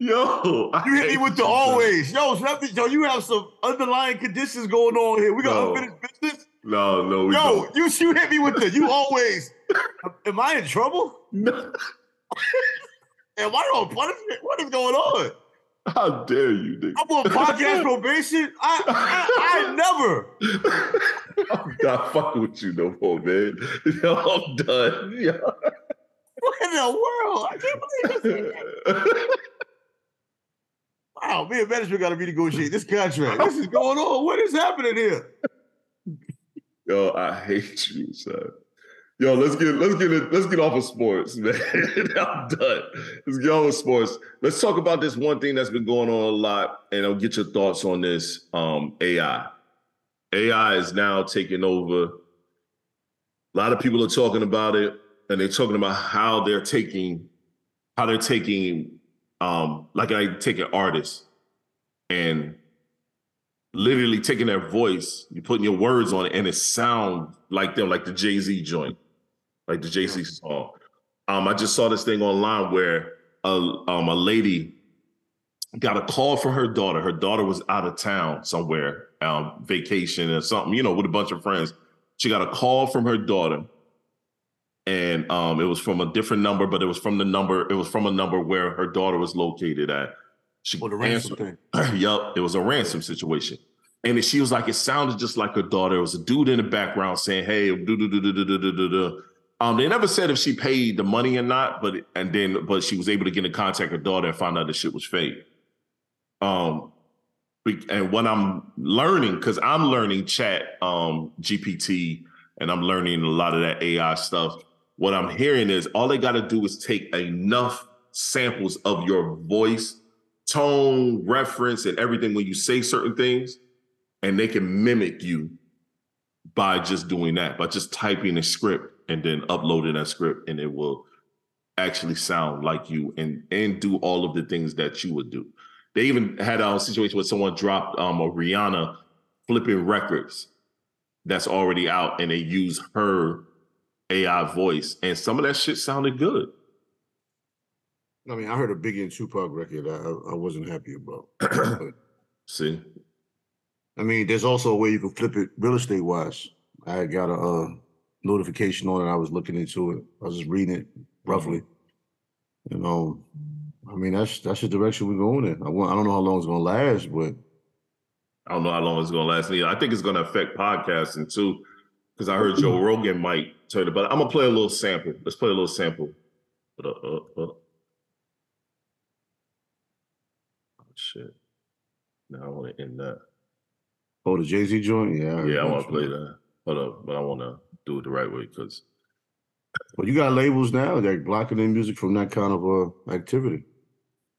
Yo, you hit me with the always. Yo, you have some underlying conditions going on here. We got unfinished business. No, we don't. Yo, you hit me with the you always. Am I in trouble? No. Am I on punishment? What is going on? How dare you, nigga? I'm on podcast probation. I never. I'm not fucking with you no more, man. Yo, I'm done. Yo. What in the world? I can't believe this. Wow, me and management got to renegotiate this contract. This is going on. What is happening here? Yo, I hate you, son. Yo, let's get off of sports, man. I'm done. Let's get off of sports. Let's talk about this one thing that's been going on a lot, and I'll get your thoughts on this. AI. AI is now taking over. A lot of people are talking about it, and they're talking about how they're taking artists and literally taking their voice, you're putting your words on it, and it sounds like them, like the Jay-Z joint. Like the Jay-Z song. I just saw this thing online where a lady got a call from her daughter. Her daughter was out of town somewhere, vacation or something, you know, with a bunch of friends. She got a call from her daughter, and it was from a different number, but it was from a number where her daughter was located at. The ransom thing. Yup, it was a ransom situation. And she was like, it sounded just like her daughter. It was a dude in the background saying, hey, do. They never said if she paid the money or not, but she was able to get in contact with her daughter and find out the shit was fake. And what I'm learning, because I'm learning chat, GPT, and I'm learning a lot of that AI stuff. What I'm hearing is all they got to do is take enough samples of your voice, tone, reference, and everything when you say certain things, and they can mimic you by just doing that, by just typing a script and then uploading that script, and it will actually sound like you and do all of the things that you would do. They even had a situation where someone dropped a Rihanna flipping records that's already out, and they used her AI voice, and some of that shit sounded good. I mean, I heard a Biggie and Tupac record I wasn't happy about. See? I mean, there's also a way you can flip it real estate-wise. I got a notification on it. I was looking into it. I was just reading it roughly. You know, I mean, that's the direction we're going in. I don't know how long it's going to last, but... I don't know how long it's going to last either. I think it's going to affect podcasting, too, because I heard Joe Rogan might turn it. But I'm going to play a little sample. Let's play a little sample. Shit. Now I want to end that. Oh, the Jay-Z joint? Yeah, I want to play that. Hold up, but I want to do it the right way because... Well, you got labels now that are blocking their music from that kind of activity.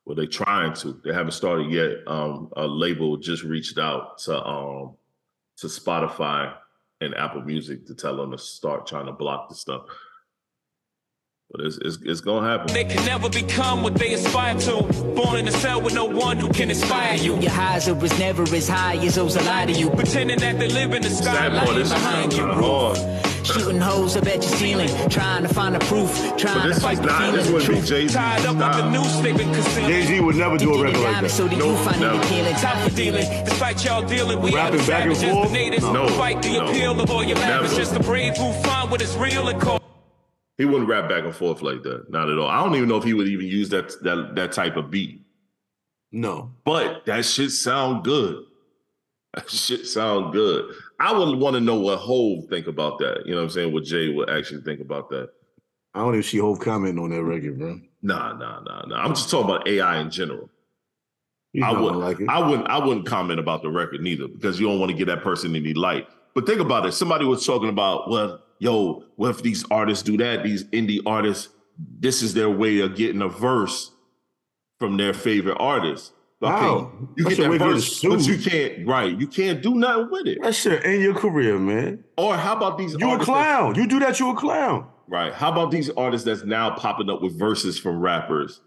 Well, they're trying to. They haven't started yet. A label just reached out to Spotify and Apple Music to tell them to start trying to block the stuff. But it's gonna happen. They can never become what they aspire to. Born in a cell with no one who can inspire you. Your highs was never as high as those that lie to you. Pretending that they live in the sky, lying behind you. Shooting holes up at your ceiling, trying to find the proof, trying to fight the feeling. Jay-Z tied up with the news they've been concealing. Jay-Z would never do a record like that. So do you find the healing? Top of dealing, despite y'all dealing, we rapping back and forth. No, fight the appeal of all your lavishes. The brave who find what is real and call. He wouldn't rap back and forth like that. Not at all. I don't even know if he would even use that type of beat. No. But that shit sound good. That shit sound good. I would want to know what Hov think about that. You know what I'm saying? What Jay would actually think about that. I don't even see Hov commenting on that record, bro. Nah. I'm just talking about AI in general. I wouldn't comment about the record neither because you don't want to give that person any light. But think about it. Somebody was talking about, well, yo, what if these artists do that? These indie artists, this is their way of getting a verse from their favorite artist. Okay, wow. You get that verse, but you can't, right? You can't do nothing with it. That shit ain't your career, man. Or how about these artists? You a clown. You do that, you a clown. Right. How about these artists that's now popping up with verses from rappers?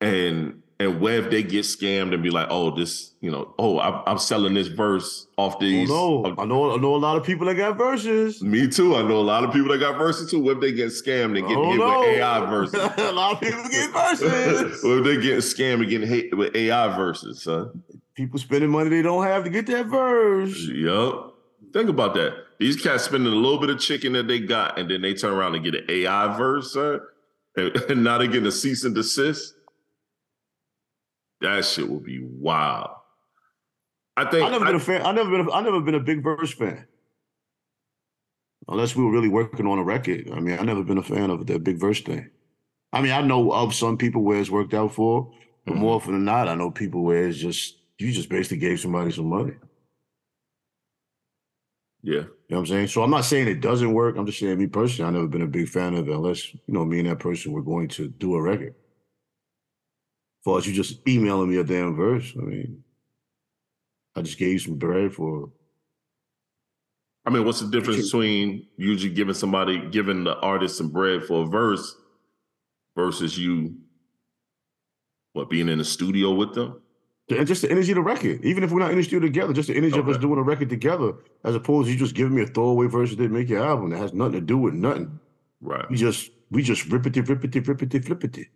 And where if they get scammed and be like, oh, this, you know, oh, I'm selling this verse off these. Oh, no. I know a lot of people that got verses. Me too. I know a lot of people that got verses too. What if they get scammed and get hit with AI verses? A lot of people get verses. What if they get scammed and get hit with AI verses, son? People spending money they don't have to get that verse. Yup. Think about that. These cats spending a little bit of chicken that they got, and then they turn around and get an AI verse, son. And now they getting a cease and desist. That shit will be wild. I've never been a big verse fan. Unless we were really working on a record. I mean, I've never been a fan of that big verse thing. I mean, I know of some people where it's worked out for, but more often than not, I know people where it's just, you just basically gave somebody some money. Yeah. You know what I'm saying? So I'm not saying it doesn't work. I'm just saying me personally, I've never been a big fan of it unless, you know, me and that person were going to do a record. As you just emailing me a damn verse. I mean, I just gave you some bread for. I mean, what's the difference between usually giving the artist some bread for a verse versus you, being in the studio with them? And just the energy of the record. Even if we're not in the studio together, just the energy of us doing a record together, as opposed to you just giving me a throwaway verse that didn't make your album. That has nothing to do with nothing. Right. We just rippity, flippity.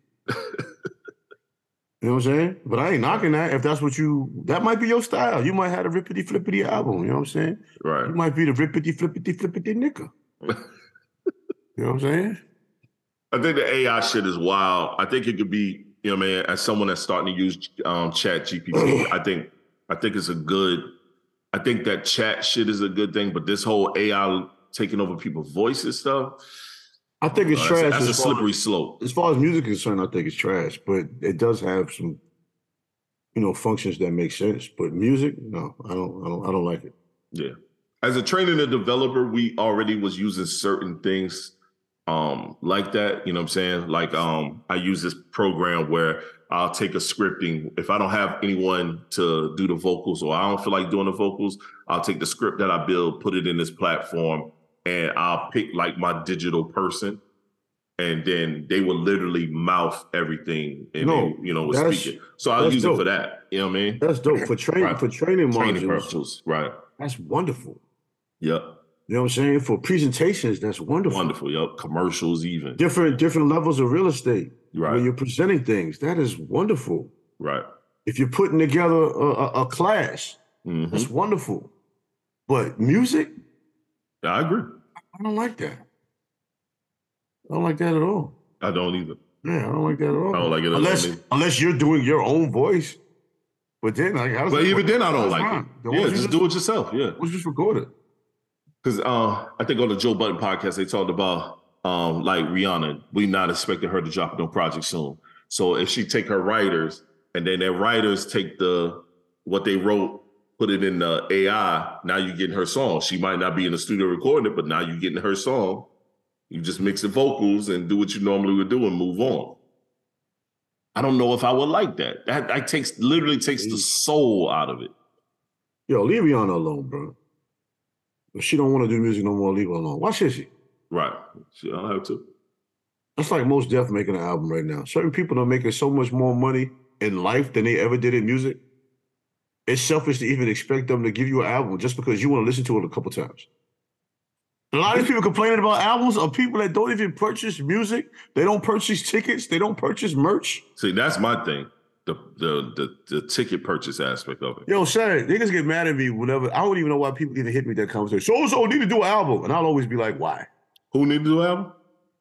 You know what I'm saying? But I ain't knocking that. If that's what that might be your style. You might have a rippity flippity album. You know what I'm saying? Right. You might be the rippity flippity flippity nigga. You know what I'm saying? I think the AI shit is wild. I think it could be, you know, man, as someone that's starting to use Chat GPT, I think it's a good. I think that chat shit is a good thing, but this whole AI taking over people's voices stuff. I think it's trash. That's a slippery slope. As far as music is concerned, I think it's trash, but it does have some, you know, functions that make sense. But music, no, I don't like it. Yeah. As a trainer and a developer, we already was using certain things like that. You know what I'm saying? Like I use this program where I'll take a scripting. If I don't have anyone to do the vocals or I don't feel like doing the vocals, I'll take the script that I build, put it in this platform, and I'll pick like my digital person and then they would literally mouth everything and they, you know, would speak it. So I'll use it for that. You know what I mean? That's dope for training, for training purposes, right? That's wonderful. Yep. You know what I'm saying? For presentations, that's wonderful. Wonderful, yep. Commercials, even different levels of real estate. Right. When you're presenting things, that is wonderful. Right. If you're putting together a class, mm-hmm. that's wonderful. But music, I agree. I don't like that. I don't like that at all. I don't either. Yeah, I don't like that at all. I don't like it unless you're doing your own voice. But then, like, how does but even then, I don't like it. Yeah, just do it yourself. Yeah, let's just record it. Because I think on the Joe Budden podcast, they talked about like Rihanna. We not expecting her to drop no project soon. So if she take her writers and then their writers take what they wrote, put it in the AI, now you're getting her song. She might not be in the studio recording it, but now you're getting her song. You just mix the vocals and do what you normally would do and move on. I don't know if I would like that. That takes the soul out of it. Yo, leave Rihanna alone, bro. If she don't want to do music no more, leave her alone. Why should she? Right. She don't have to. That's like Mos Def making an album right now. Certain people are making so much more money in life than they ever did in music. It's selfish to even expect them to give you an album just because you want to listen to it a couple times. A lot of people complaining about albums are people that don't even purchase music. They don't purchase tickets. They don't purchase merch. See, that's my thing. The ticket purchase aspect of it. Yo, Shane, niggas get mad at me whenever. I don't even know why people even hit me that conversation. So-and-so need to do an album. And I'll always be like, why? Who need to do an album?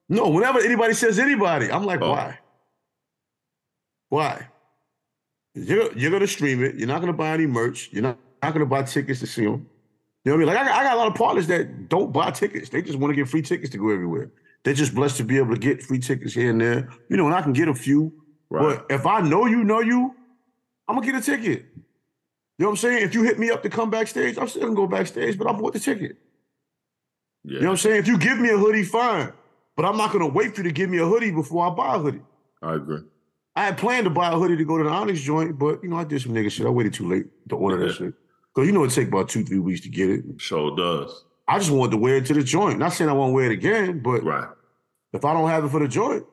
No, whenever anybody says anybody, I'm like, why? Why? You're going to stream it. You're not going to buy any merch. You're not going to buy tickets to see them. You know what I mean? Like, I got a lot of partners that don't buy tickets. They just want to get free tickets to go everywhere. They're just blessed to be able to get free tickets here and there. You know, and I can get a few. Right. But if I know you, I'm going to get a ticket. You know what I'm saying? If you hit me up to come backstage, I'm still going to go backstage, but I bought the ticket. Yeah. You know what I'm saying? If you give me a hoodie, fine. But I'm not going to wait for you to give me a hoodie before I buy a hoodie. I agree. I had planned to buy a hoodie to go to the Honest joint, but, you know, I did some nigga shit. I waited too late to order that shit. Because, you know, it take about 2-3 weeks to get it. Sure does. I just wanted to wear it to the joint. Not saying I won't wear it again, but if I don't have it for the joint,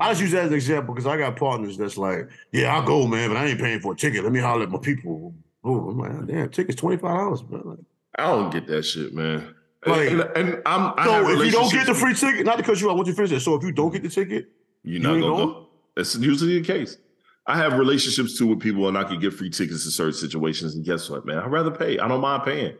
I just use that as an example because I got partners that's like, yeah, I'll go, man, but I ain't paying for a ticket. Let me holler at my people. Ooh, I'm like, damn, ticket's $25, man. Like, I don't get that shit, man. Like, and so if you don't get the free ticket, not because I want you to finish that. So if you don't get the ticket, you're not going to go. That's usually the case. I have relationships, too, with people, and I can get free tickets to certain situations. And guess what, man? I'd rather pay. I don't mind paying.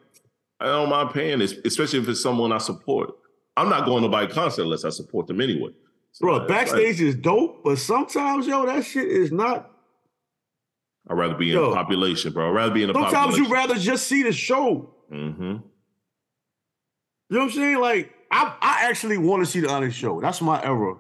Especially if it's someone I support. I'm not going to buy a concert unless I support them anyway. So bro, backstage is dope, but sometimes, yo, that shit is not. I'd rather be in the population, bro. I'd rather be in the population. Sometimes you'd rather just see the show. Mm-hmm. You know what I'm saying? Like, I actually want to see the Honest show. That's my era.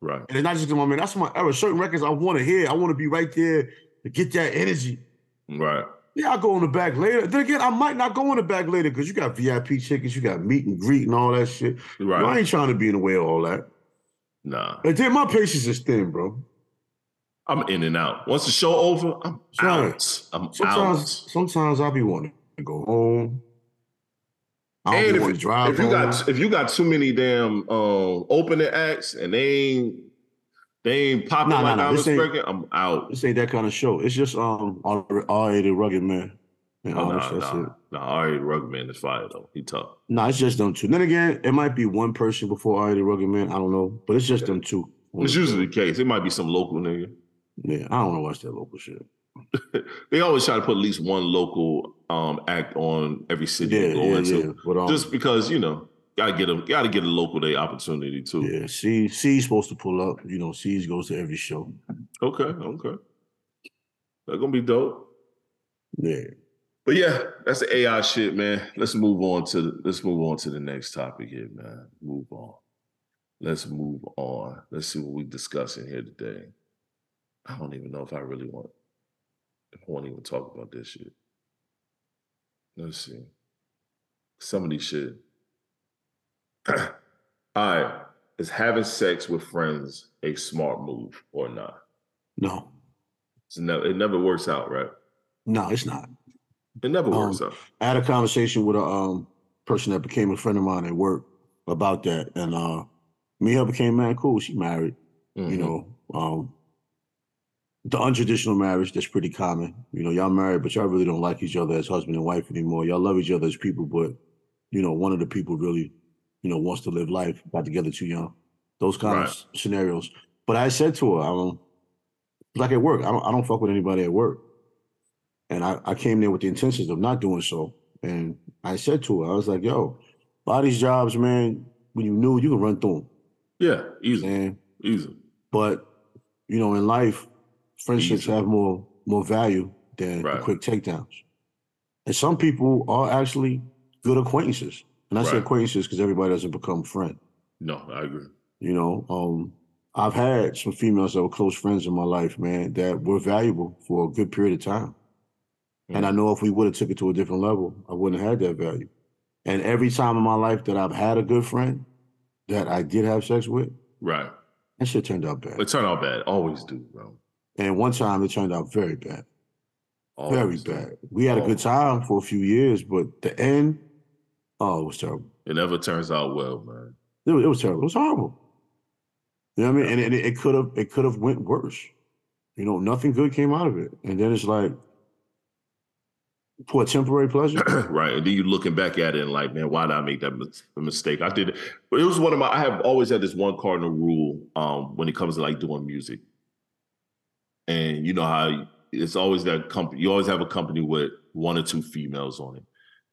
Right. And it's not just my man. That's my era. Certain records I want to hear. I want to be right there to get that energy. Right. Yeah, I'll go in the back later. Then again, I might not go in the back later because you got VIP tickets, you got meet and greet and all that shit. Right. Yo, I ain't trying to be in the way of all that. Nah. Like, damn, my patience is thin, bro. I'm in and out. Once the show over, I'm out. Sometimes I be wanting to go home. I don't want to drive home. If you got too many damn opening acts and they ain't popping like I was expecting, I'm out. This ain't that kind of show. It's just R.A. Rugged Man. R.A. Rugged Man is fire, though. He tough. Nah, it's just them two. Then again, it might be one person before R.A. Rugged Man. I don't know. But it's just them two. It's usually the case. It might be some local nigga. Yeah, I don't want to watch that local shit. They always try to put at least one local act on every city you go into. But, just because, you know, gotta get a local day opportunity too. Yeah, C's supposed to pull up. You know, C's goes to every show. Okay. That's gonna be dope. Yeah. But yeah, that's the AI shit, man. Let's move on to the next topic here, man. Let's move on. Let's see what we're discussing here today. I don't even know if I really want. I won't even talk about this shit. Let's see. Some of these shit. All right. Is having sex with friends a smart move or not? No. It never works out, right? No, it's not. It never works out. I had a conversation with a person that became a friend of mine at work about that. And me and her became mad cool. She married, you know, the untraditional marriage that's pretty common. You know, y'all married, but y'all really don't like each other as husband and wife anymore. Y'all love each other as people, but, you know, one of the people really, you know, wants to live life, got together too young. Those kind of scenarios. But I said to her, I don't, like at work, I don't fuck with anybody at work. And I came there with the intentions of not doing so. And I said to her, I was like, yo, a lot of these jobs, man, when you new, you can run through them. Yeah, easy. And, easy. But, you know, in life, friendships have more value than the quick takedowns. And some people are actually good acquaintances. And I say acquaintances because everybody doesn't become friend. No, I agree. You know, I've had some females that were close friends in my life, man, that were valuable for a good period of time. Mm. And I know if we would have took it to a different level, I wouldn't have had that value. And every time in my life that I've had a good friend that I did have sex with, that shit turned out bad. It turned out bad. Always do, bro. And one time it turned out very bad. Always very bad. We had a good time for a few years, but the end, it was terrible. It never turns out well, man. It was terrible. It was horrible. You know what I mean? And it could have went worse. You know, nothing good came out of it. And then it's like, for a temporary pleasure? Right. And then you're looking back at it and like, man, why did I make that mistake? I did it. But it was one of my, I have always had this one cardinal rule when it comes to like doing music. And you know how it's always that company, you always have a company with one or two females on it.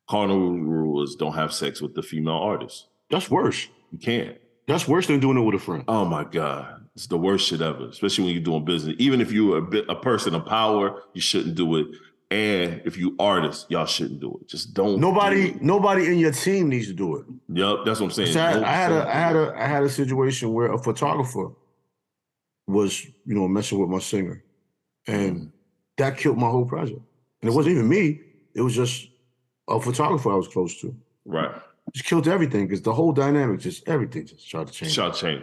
Cardinal rule is don't have sex with the female artist. That's worse. You can't. That's worse than doing it with a friend. Oh my God. It's the worst shit ever, especially when you're doing business. Even if you're a person of power, you shouldn't do it. And if you artists, y'all shouldn't do it. Just don't. Nobody in your team needs to do it. Yep, that's what I'm saying. I had a situation where a photographer was, you know, messing with my singer, and that killed my whole project. And it wasn't even me; it was just a photographer I was close to. Right. Just killed everything because the whole dynamic, just everything, just tried to change.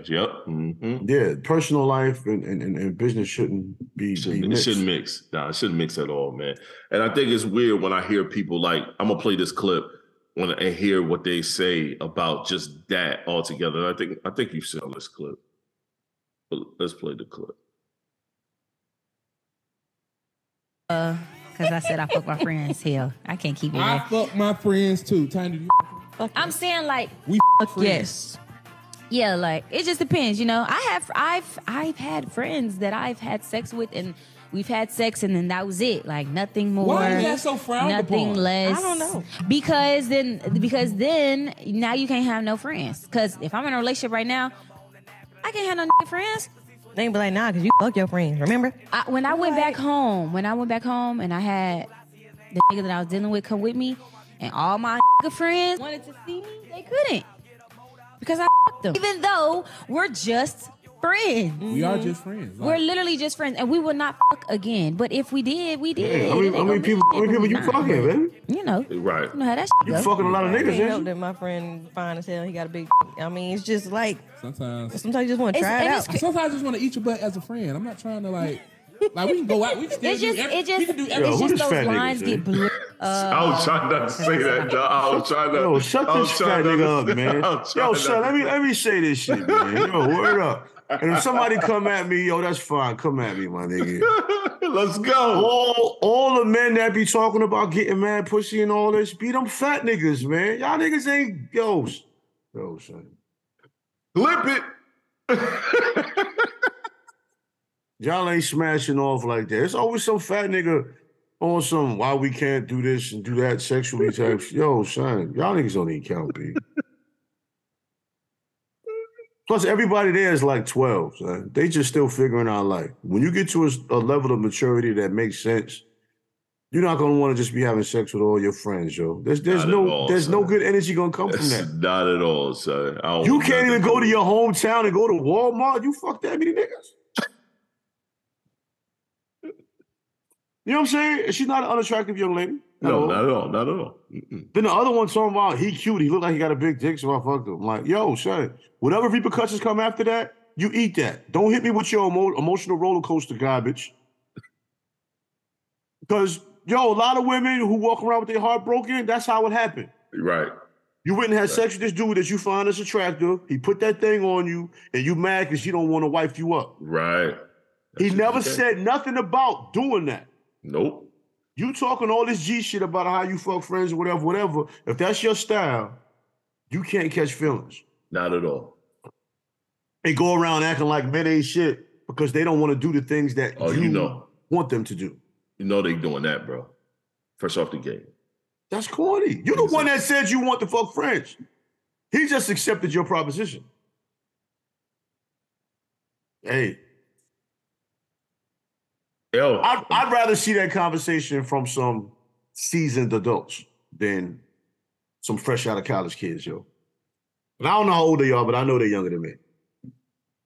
Yep. Mm-hmm. Yeah, personal life and business shouldn't be mixed. It shouldn't mix. Nah, it shouldn't mix at all, man. And I think it's weird when I hear people like, I'm gonna play this clip and hear what they say about just that altogether. And I think you've seen this clip. But let's play the clip. Because I said I fuck my friends. Hell, I can't keep it. I fuck my friends too. Time to. I'm saying like we yes, yeah. Like it just depends, you know. I've had friends that I've had sex with, and we've had sex, and then that was it. Like nothing more. Why is that so frowned upon? Nothing less. I don't know. Because then now you can't have no friends. Because if I'm in a relationship right now, I can't have no friends. They can be like, nah, because you fuck your friends. Remember? When I went back home, and I had the nigga that I was dealing with come with me. And all my friends wanted to see me, they couldn't. Because I fucked them. Even though we're just friends. We are just friends. Like. We're literally just friends. And we will not fuck again. But if we did, we did. Yeah, how many people you fucking, man? You know. Right. You know how that shit goes. You fucking a lot of niggas, ain't help that my friend fine as hell. He got a big... I mean, it's just like... Sometimes you just want to try it out. Sometimes I just want to eat your butt as a friend. I'm not trying to like... Like, we can go out. We can just those lines get blurred. I was trying not to say that, dog. I was trying to... Yo, shut this fat nigga up, man. Yo, son, let me say this shit, man. Yo, word up. And if somebody come at me, yo, that's fine. Come at me, my nigga. Let's go. All the men that be talking about getting mad pussy and all this, be them fat niggas, man. Y'all niggas ain't... Yo, son. Flip it. Y'all ain't smashing off like that. It's always some fat nigga on some why we can't do this and do that sexually type. Yo, son, y'all niggas don't even count, B. Plus, everybody there is like 12, son. They just still figuring out life. When you get to a level of maturity that makes sense, you're not going to want to just be having sex with all your friends, yo. There's no good energy going to come from that. Not at all, son. You can't even go to your hometown and go to Walmart. You fuck that many niggas. You know what I'm saying? She's not an unattractive young lady. Not at all. Mm-mm. Then the other one talking about he cute. He looked like he got a big dick, so I fucked him. I'm like, yo, son, whatever repercussions come after that, you eat that. Don't hit me with your emotional roller coaster garbage. Because, yo, a lot of women who walk around with their heart broken, that's how it happened. Right. You went and had sex with this dude that you find is attractive. He put that thing on you, and you mad because you don't want to wife you up. Right. That's he never said nothing about doing that. Nope. You talking all this G shit about how you fuck friends or whatever, whatever. If that's your style, you can't catch feelings. Not at all. They go around acting like men ain't shit because they don't want to do the things that want them to do. You know they doing that, bro. First off the gate. That's corny. You're the one that said you want to fuck friends. He just accepted your proposition. Hey. Yo. I'd rather see that conversation from some seasoned adults than some fresh out of college kids, yo. And I don't know how old they are, but I know they're younger than me.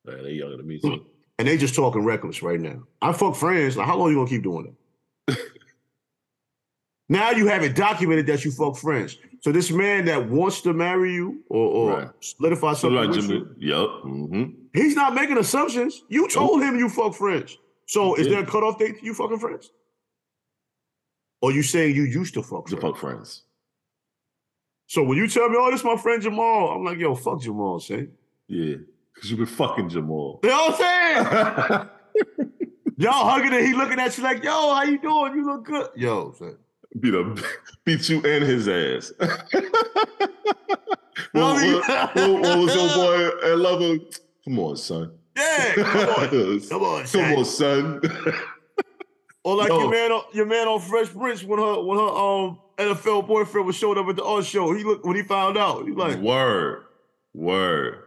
Man, they're younger than me, too. And they just talking reckless right now. I fuck friends. Now, how long are you going to keep doing that? Now you have it documented that you fuck friends. So this man that wants to marry you or solidify something with you, he's not making assumptions. You told him you fuck friends. So is there a cutoff date to you fucking friends? Or you saying you used to fuck friends? So when you tell me, oh, this is my friend Jamal, I'm like, yo, fuck Jamal, say. Yeah, because you've been fucking Jamal. You know what I'm saying? Y'all hugging and he looking at you like, yo, how you doing? You look good. Yo, say. Beat you and his ass. what was your boy at Lover? Come on, son. Yeah, come on, son. Or like your man on Fresh Prince when her NFL boyfriend was showed up at the art show. He looked when he found out. He like word. What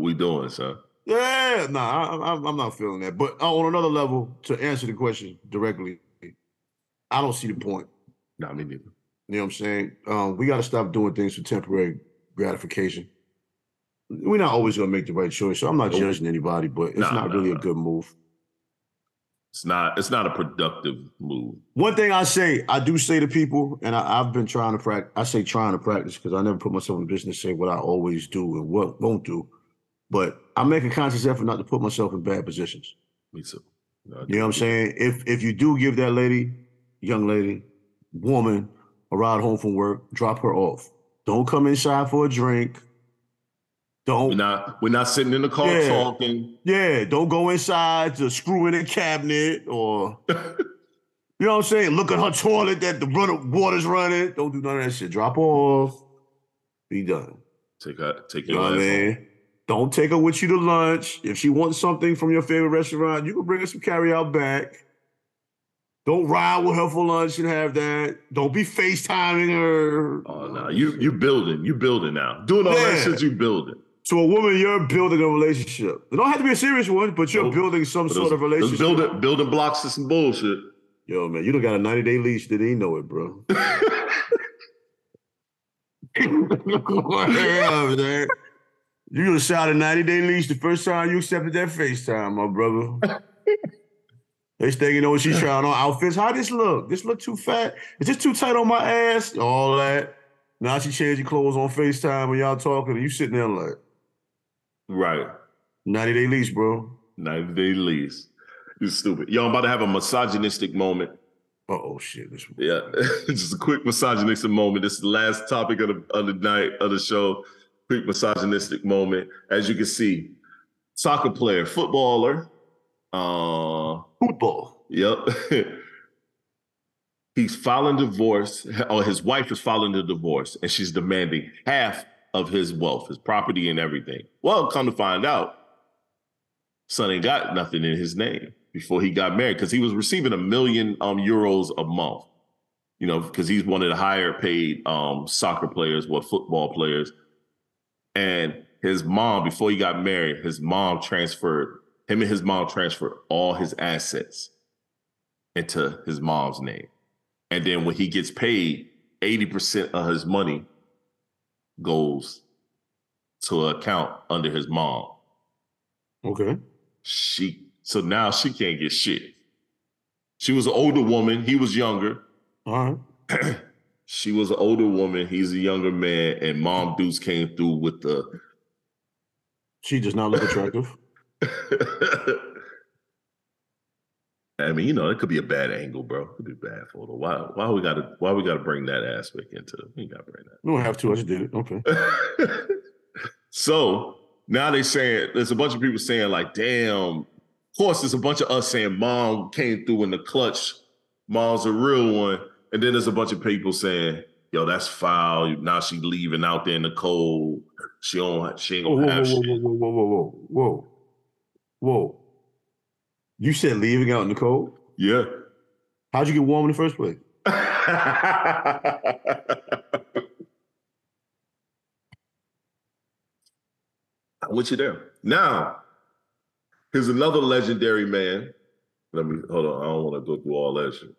we doing, son? Yeah, I'm not feeling that. But on another level, to answer the question directly, I don't see the point. Nah, me neither. You know what I'm saying? We got to stop doing things for temporary gratification. We're not always going to make the right choice, so I'm not judging anybody, but it's not really a good move. It's not a productive move. One thing I do say to people, and I've been trying to practice, I say trying to practice because I never put myself in business to say what I always do and what won't do, but I make a conscious effort not to put myself in bad positions. Me too. No, you know what I'm saying? If you do give that young woman, a ride home from work, drop her off. Don't come inside for a drink. We're not sitting in the car talking. Yeah, don't go inside to screw in a cabinet or, you know what I'm saying? Look at her toilet that water's running. Don't do none of that shit. Drop off. Be done. Take your you know what I mean? Don't take her with you to lunch. If she wants something from your favorite restaurant, you can bring her some carry out back. Don't ride with her for lunch and have that. Don't be FaceTiming her. Oh, no. You're building now. Doing all that shit, you're building. To a woman, you're building a relationship. It don't have to be a serious one, but you're building sort of relationship. Building blocks is some bullshit. Yo, man, you done got a 90-day lease. Didn't he know it, bro? You gonna shout a 90-day lease the first time you accepted that FaceTime, my brother. They thinking, oh, she's trying on outfits. How this look? This look too fat? Is this too tight on my ass? All that. Now she changing clothes on FaceTime when y'all talking and you sitting there like. Right. 90-day lease, bro. 90-day lease. You stupid. Yo, I'm about to have a misogynistic moment. Uh-oh, shit. Yeah, just a quick misogynistic moment. This is the last topic of the night, of the show. Quick misogynistic moment. As you can see, soccer player, footballer. Football. Yep. He's filing divorce, or his wife is filing the divorce, and she's demanding half of his wealth, his property and everything. Well, come to find out, son ain't got nothing in his name before he got married because he was receiving €1 million a month, you know, because he's one of the higher paid soccer players, football players. And his mom, before he got married, him and his mom transferred all his assets into his mom's name. And then when he gets paid, 80% of his money goes to an account under his mom. Okay. So now she can't get shit. She was an older woman. He was younger. All right. She was an older woman. He's a younger man. And Mom Deuce came through with the... She does not look attractive. I mean, you know, it could be a bad angle, bro. It could be bad for the while. Why we gotta bring that aspect into it? We gotta bring that. We don't have to. I just did it. Okay. So now they saying there's a bunch of people saying like, damn. Of course, there's a bunch of us saying Mom came through in the clutch. Mom's a real one. And then there's a bunch of people saying, yo, that's foul. Now she leaving out there in the cold. She ain't gonna have shit. Whoa. You said leaving out in the cold? Yeah. How'd you get warm in the first place? I'm with you there. Now, here's another legendary man. Let me, hold on. I don't want to go through all that shit.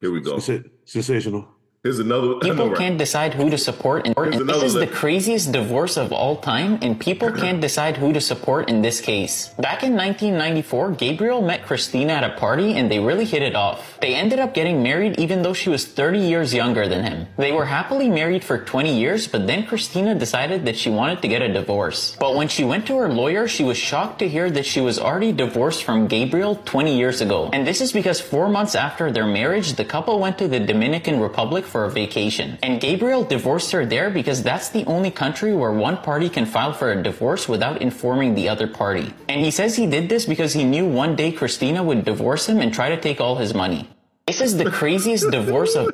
Here we go. Sensational. Here's another. People can't decide who to support. And this is the craziest divorce of all time, and people can't decide who to support in this case. Back in 1994, Gabriel met Christina at a party, and they really hit it off. They ended up getting married even though she was 30 years younger than him. They were happily married for 20 years, but then Christina decided that she wanted to get a divorce. But when she went to her lawyer, she was shocked to hear that she was already divorced from Gabriel 20 years ago. And this is because 4 months after their marriage, the couple went to the Dominican Republic for a vacation. And Gabriel divorced her there because that's the only country where one party can file for a divorce without informing the other party. And he says he did this because he knew one day Christina would divorce him and try to take all his money. This is the craziest divorce of...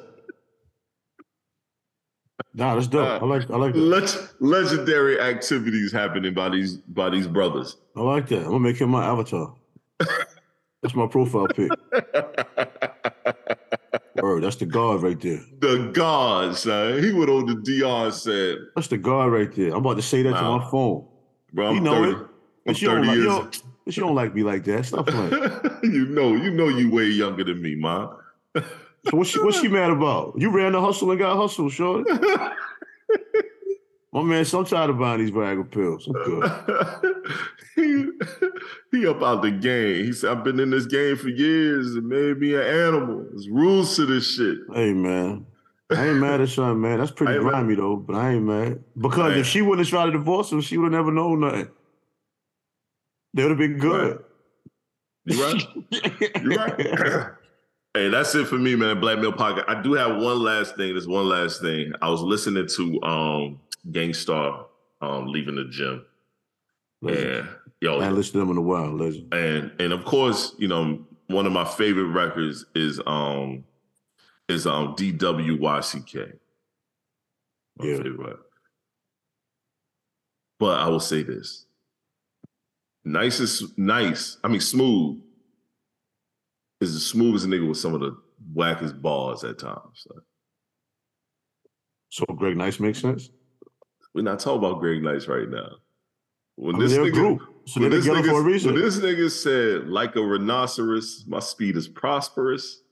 Nah, that's dope. I like that. Legendary activities happening by these brothers. I like that. I'm gonna make him my avatar. That's my profile pic. Word, that's the guard right there. The guard, son. He went on the DR said. That's the guard right there. I'm about to say that to my phone. Bro, I'm you know 30, it. But you, 30 don't years. Like, but you don't like me like that. Stop playing. You know you way younger than me, Mom. So what's she mad about? You ran the hustle and got hustled, shorty. My man, so I'm tired of buying these Viagra pills. I'm good. He up out the game. He said, I've been in this game for years. It made me an animal. There's rules to this shit. Hey, man. I ain't mad at Sean, man. That's pretty grimy, though, but I ain't mad. Because if she wouldn't have tried to divorce him, she would have never known nothing. They would have been good. You're right. Hey, that's it for me, man. Black Male Podcast. I do have one last thing. There's one last thing. I was listening to... Gangstar leaving the gym. Yeah. Yo, I listened to them in a while, legend. And of course, you know, one of my favorite records is DWYCK. My favorite. But I will say this. Smooth is the smoothest nigga with some of the wackest bars at times. So Greg Nice makes sense? We're not talking about Greg Nice right now. When this nigga said, like a rhinoceros, my speed is prosperous,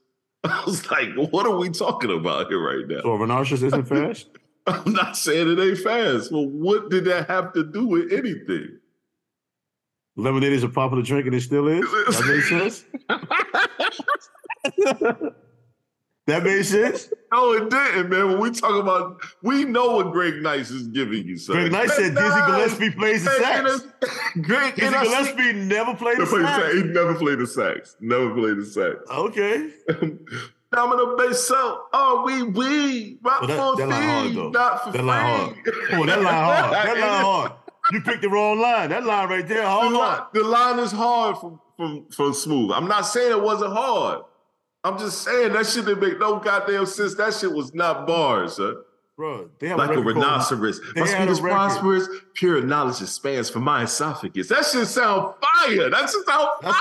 I was like, what are we talking about here right now? So a rhinoceros isn't fast? I'm not saying it ain't fast. Well, what did that have to do with anything? Lemonade is a popular drink and it still is? That makes sense? That made sense? No, it didn't, man. When we talk about, we know what Greg Nice is giving you, son. Greg Nice said Dizzy Gillespie plays the sax. Dizzy Gillespie never played the sax. He never played the sax. Okay. Domino bass so. Oh, we. Rock well, that line hard, though. Not for that free. Line hard. Oh, that line hard. You picked the wrong line. That line right there, hard. The line is hard from Smooth. I'm not saying it wasn't hard. I'm just saying that shit didn't make no goddamn sense. That shit was not bars, sir. Bro, they have like a rhinoceros. My speed is prosperous. Pure knowledge expands from my esophagus. That shit sound fire. That's not a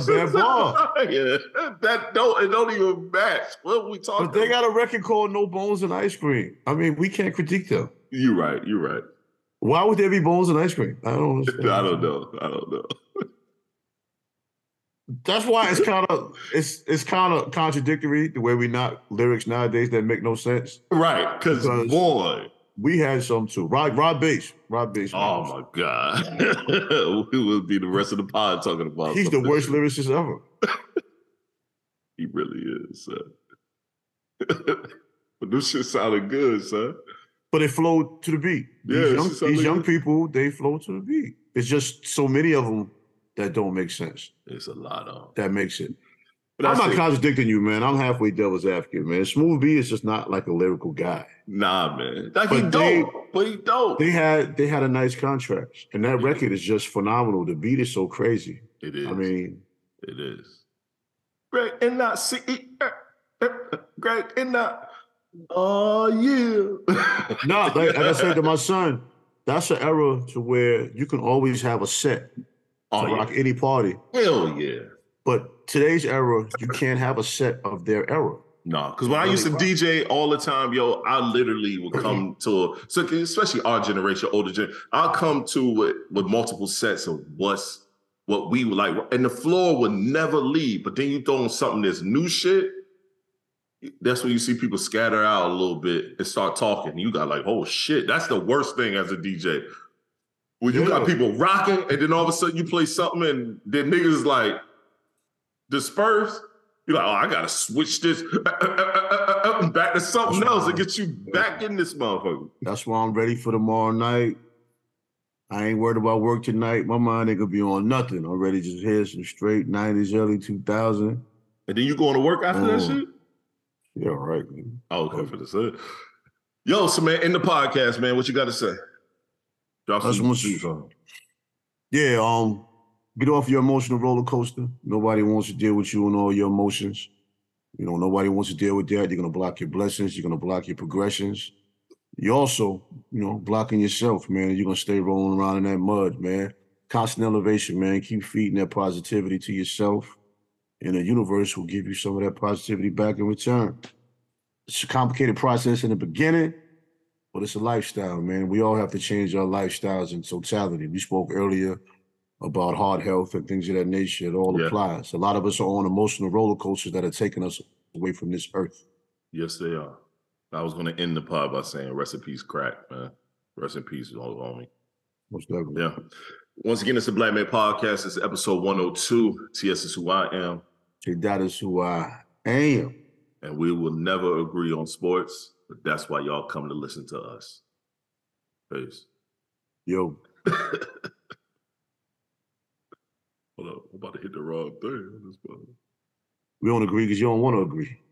bad bar. It don't even match. What are we talking about? But they got a record called No Bones and Ice Cream. I mean, we can't critique them. You're right. Why would there be bones and ice cream? I don't understand. I don't know. That's why it's kind of it's kind of contradictory the way we knock lyrics nowadays that make no sense. Right, because boy, we had some too. Rob Bass. Oh my God, we will be the rest of the pod talking about. He's the worst lyricist ever. He really is, sir. But this shit sounded good, sir. But it flowed to the beat. These young people, they flow to the beat. It's just so many of them. that don't make sense. It's a lot of that makes it. But I'm not contradicting you, man. I'm halfway devil's advocate, man. Smooth B is just not like a lyrical guy. Nah, man. Like he dope, but he dope. They had a nice contract, and that record is just phenomenal. The beat is so crazy. It is. I mean, it is. Greg and not C. Greg and not. Oh yeah. No, like I said to my son, that's an era to where you can always have a set to rock any party. Hell yeah. But today's era, you can't have a set of their era. No, because when I used to DJ all the time, yo, I literally would come to, especially our generation, older generation, I'll come to with multiple sets of what we would like. And the floor would never leave. But then you throw on something that's new shit, that's when you see people scatter out a little bit and start talking. You got like, oh shit, that's the worst thing as a DJ. When you got people rocking and then all of a sudden you play something and then niggas like, disperse, you're like, oh, I gotta switch this back to something else and get you back in this motherfucker. That's why I'm ready for tomorrow night. I ain't worried about work tonight. My mind ain't gonna be on nothing. I'm ready to just hear some straight 90s, early 2000. And then you going to work after that shit? Yeah, right, man. Oh, okay, for the sir. Yo, so man, in the podcast, man, what you gotta say? Get off your emotional roller coaster. Nobody wants to deal with you and all your emotions. You know, nobody wants to deal with that. You're going to block your blessings. You're going to block your progressions. You're also, you know, blocking yourself, man. You're going to stay rolling around in that mud, man. Constant elevation, man. Keep feeding that positivity to yourself. And the universe will give you some of that positivity back in return. It's a complicated process in the beginning, but it's a lifestyle, man. We all have to change our lifestyles in totality. We spoke earlier about heart health and things of that nature. It all applies. A lot of us are on emotional roller coasters that are taking us away from this earth. Yes, they are. I was going to end the pod by saying, rest in peace, crack, man. Rest in peace, all on me. Most definitely. Yeah. Once again, it's the Black Man Podcast. It's episode 102. T.S. is who I am. That is who I am. And we will never agree on sports, but that's why y'all come to listen to us. Peace. Yo. Hold up, I'm about to hit the wrong thing. We don't agree because you don't want to agree.